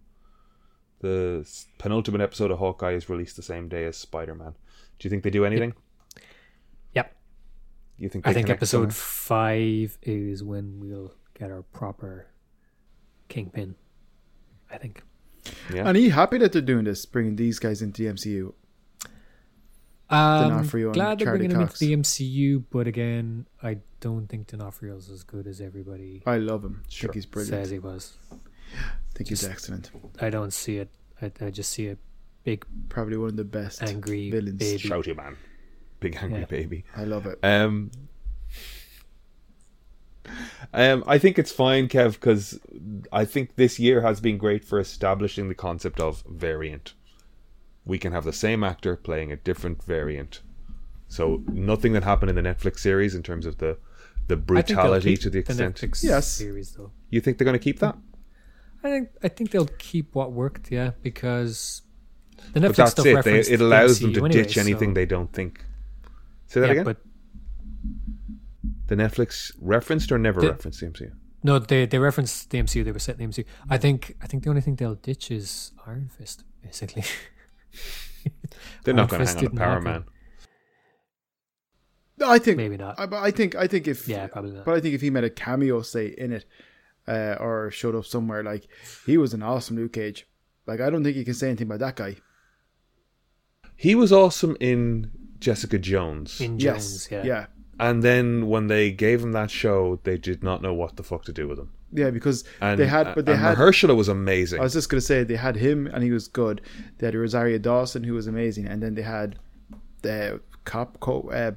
The penultimate episode of Hawkeye is released the same day as Spider-Man. Do you think they do anything? Yep. You think? They I think episode somewhere? five is when we'll get our proper Kingpin, I think. Yeah. And are you happy that they're doing this, bringing these guys into the M C U? Um, D'Onofrio glad they're bringing Cox. Them into the M C U, but again, I don't think D'Onofrio's as good as everybody. I love him. I sure. think he's brilliant. Says he was. I think just, he's excellent. I don't see it. I, I just see a big, probably one of the best angry villains. Baby. Shouty man, big angry yeah. baby. I love it. Um. Um, I think it's fine, Kev, because I think this year has been great for establishing the concept of variant. We can have the same actor playing a different variant. So nothing that happened in the Netflix series in terms of the, the brutality to the extent. The Netflix yes. series, though. You think they're going to keep that? I think I think they'll keep what worked, yeah, because the Netflix but that's stuff it. They, it allows the them to anyway, ditch anything so. They don't think. Say that yeah, again? But the Netflix referenced or never the, referenced the M C U? No, they they referenced the M C U. They were set in the M C U. I think I think the only thing they'll ditch is Iron Fist, basically. They're not going to hang on to Power Man. No, I think maybe not. I, but I think I think if yeah, probably not. But I think if he made a cameo, say in it, uh, or showed up somewhere, like he was an awesome Luke Cage. Like I don't think you can say anything about that guy. He was awesome in Jessica Jones. In Jones, yes, yeah. yeah. And then when they gave him that show, they did not know what the fuck to do with him. Yeah, because and, they had, but they and had Mahershala was amazing. I was just gonna say they had him, and he was good. They had Rosario Dawson, who was amazing, and then they had the cop. Co, uh,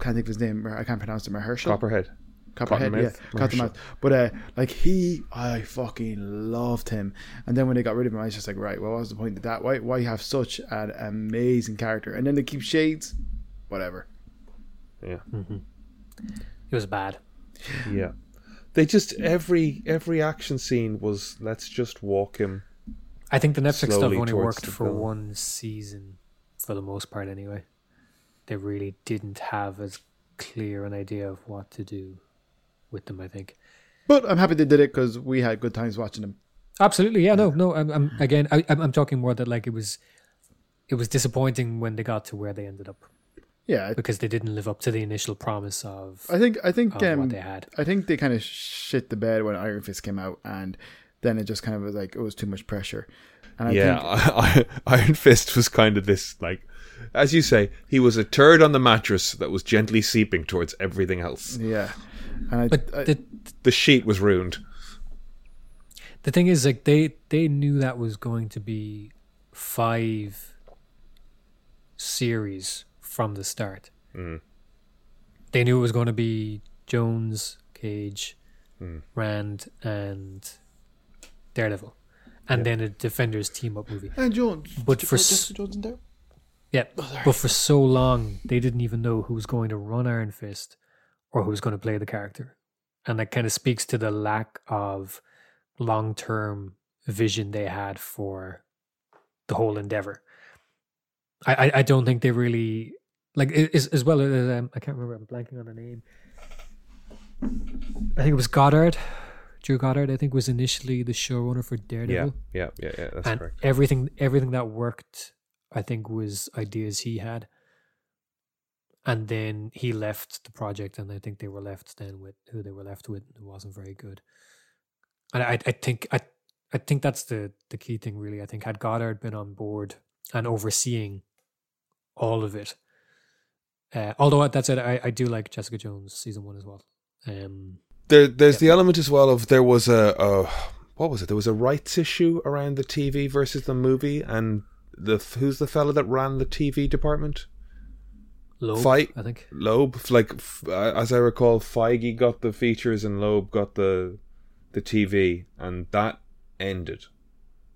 can't think of his name. I can't pronounce it. Mahershala. Copperhead. Copperhead. Cottonmouth. Yeah, Cottonmouth. But uh, like he, I fucking loved him. And then when they got rid of him, I was just like, right, well, what was the point of that? Why, why have such an amazing character? And then they keep Shades. Whatever. Yeah, mm-hmm. It was bad. Yeah, they just every every action scene was let's just walk him. I think the Netflix stuff only worked for film. one season, for the most part. Anyway, they really didn't have as clear an idea of what to do with them. I think, but I'm happy they did it because we had good times watching them. Absolutely, yeah. No, no. I'm, I'm again. I, I'm talking more that like it was, it was disappointing when they got to where they ended up. Yeah, because they didn't live up to the initial promise of. I think I think um, what they had. I think they kind of shit the bed when Iron Fist came out, and then it just kind of was like it was too much pressure. And I yeah, think, I, I, Iron Fist was kind of this like, as you say, he was a turd on the mattress that was gently seeping towards everything else. Yeah, and I, but I, the, the sheet was ruined. The thing is, like they they knew that was going to be five series. From the start, mm. they knew it was going to be Jones, Cage, mm. Rand, and Daredevil, and yeah. then a Defenders team up movie. And Jones, but for so, Jones and Daredevil? Yeah, oh, but for so long they didn't even know who was going to run Iron Fist, or who's going to play the character. And that kind of speaks to the lack of long-term vision they had for the whole endeavor. I, I, I don't think they really, like, as, as well as, um, I can't remember, I'm blanking on the name. I think it was Goddard, Drew Goddard, I think was initially the showrunner for Daredevil. Yeah, yeah, yeah, yeah that's and correct. Everything, everything that worked, I think, was ideas he had. And then he left the project, and I think they were left then with who they were left with. It wasn't very good. And I, I think I, I think that's the, the key thing, really. I think had Goddard been on board and overseeing all of it, uh, although that said, I, I do like Jessica Jones season one as well. Um, there, there's yeah. the element as well of there was a, a what was it? There was a rights issue around the T V versus the movie, and the who's the fella that ran the T V department? Loeb, Fe- I think Loeb, like uh, as I recall, Feige got the features and Loeb got the the T V, and that ended.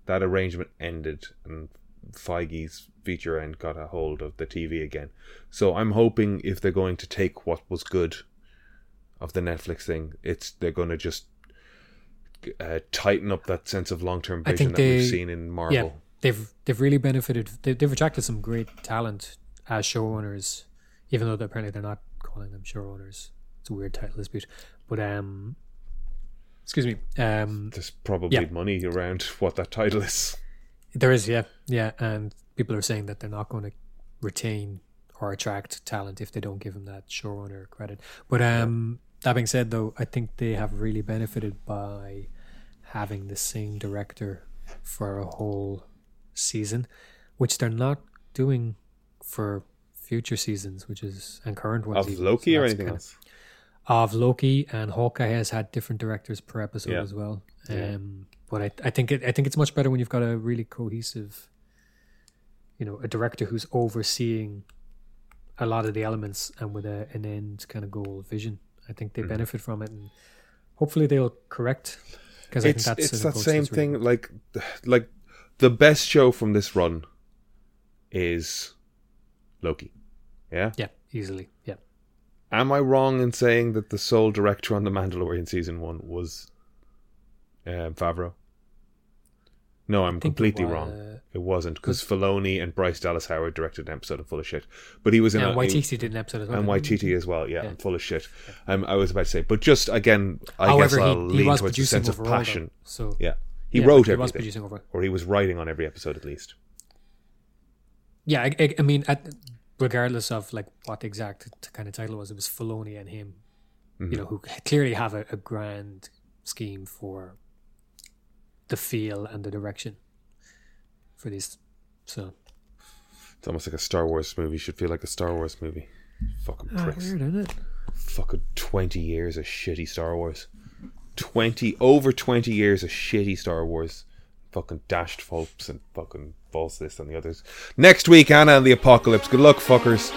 That arrangement ended, and Feige's feature end got a hold of the T V again. So I'm hoping if they're going to take what was good of the Netflix thing, it's they're going to just uh, tighten up that sense of long term vision that they, we've seen in Marvel. Yeah, they've they've really benefited. They, they've attracted some great talent as showrunners. Even though apparently they're not calling them showrunners, it's a weird title dispute. But um, excuse me. Um, There's probably yeah. money around what that title is. There is, yeah, yeah, and people are saying that they're not going to retain or attract talent if they don't give them that showrunner credit. But um, that being said, though, I think they have really benefited by having the same director for a whole season, which they're not doing for future seasons, which is and current ones of even, Loki so or anything else of, of Loki and Hawkeye has had different directors per episode yeah. as well. Um, yeah. But I, I think it, I think it's much better when you've got a really cohesive, you know, a director who's overseeing a lot of the elements and with a, an end kind of goal vision. I think they mm-hmm. benefit from it, and hopefully they'll correct because I think that's it's that same that's thing. Really like, like the best show from this run is Loki. Yeah? Yeah, easily. Yeah. Am I wrong in saying that the sole director on The Mandalorian season one was um, Favreau? No, I'm completely it was, wrong. Uh, it wasn't, because Filoni and Bryce Dallas Howard directed an episode of Full of Shit. But he was in and a... And Waititi he, did an episode as well. And Waititi as well, yeah, yeah. and Full of Shit. Yeah. Um, I was about to say, but just, again, I However, guess I'll he, lean he towards a sense of passion. Though, so. Yeah. He yeah, wrote he everything. Was over. Or he was writing on every episode, at least. Yeah, I, I, I mean... At, regardless of like what the exact kind of title was, it was Filoni and him, mm-hmm. you know, who clearly have a, a grand scheme for the feel and the direction for these. So it's almost like a Star Wars movie should feel like a Star Wars movie. Fucking pricks. Weird, isn't it? Fucking twenty years of shitty Star Wars. Twenty over twenty years of shitty Star Wars. Fucking dashed hopes and fucking false this and the others. Next week, Anna and the Apocalypse. Good luck, fuckers.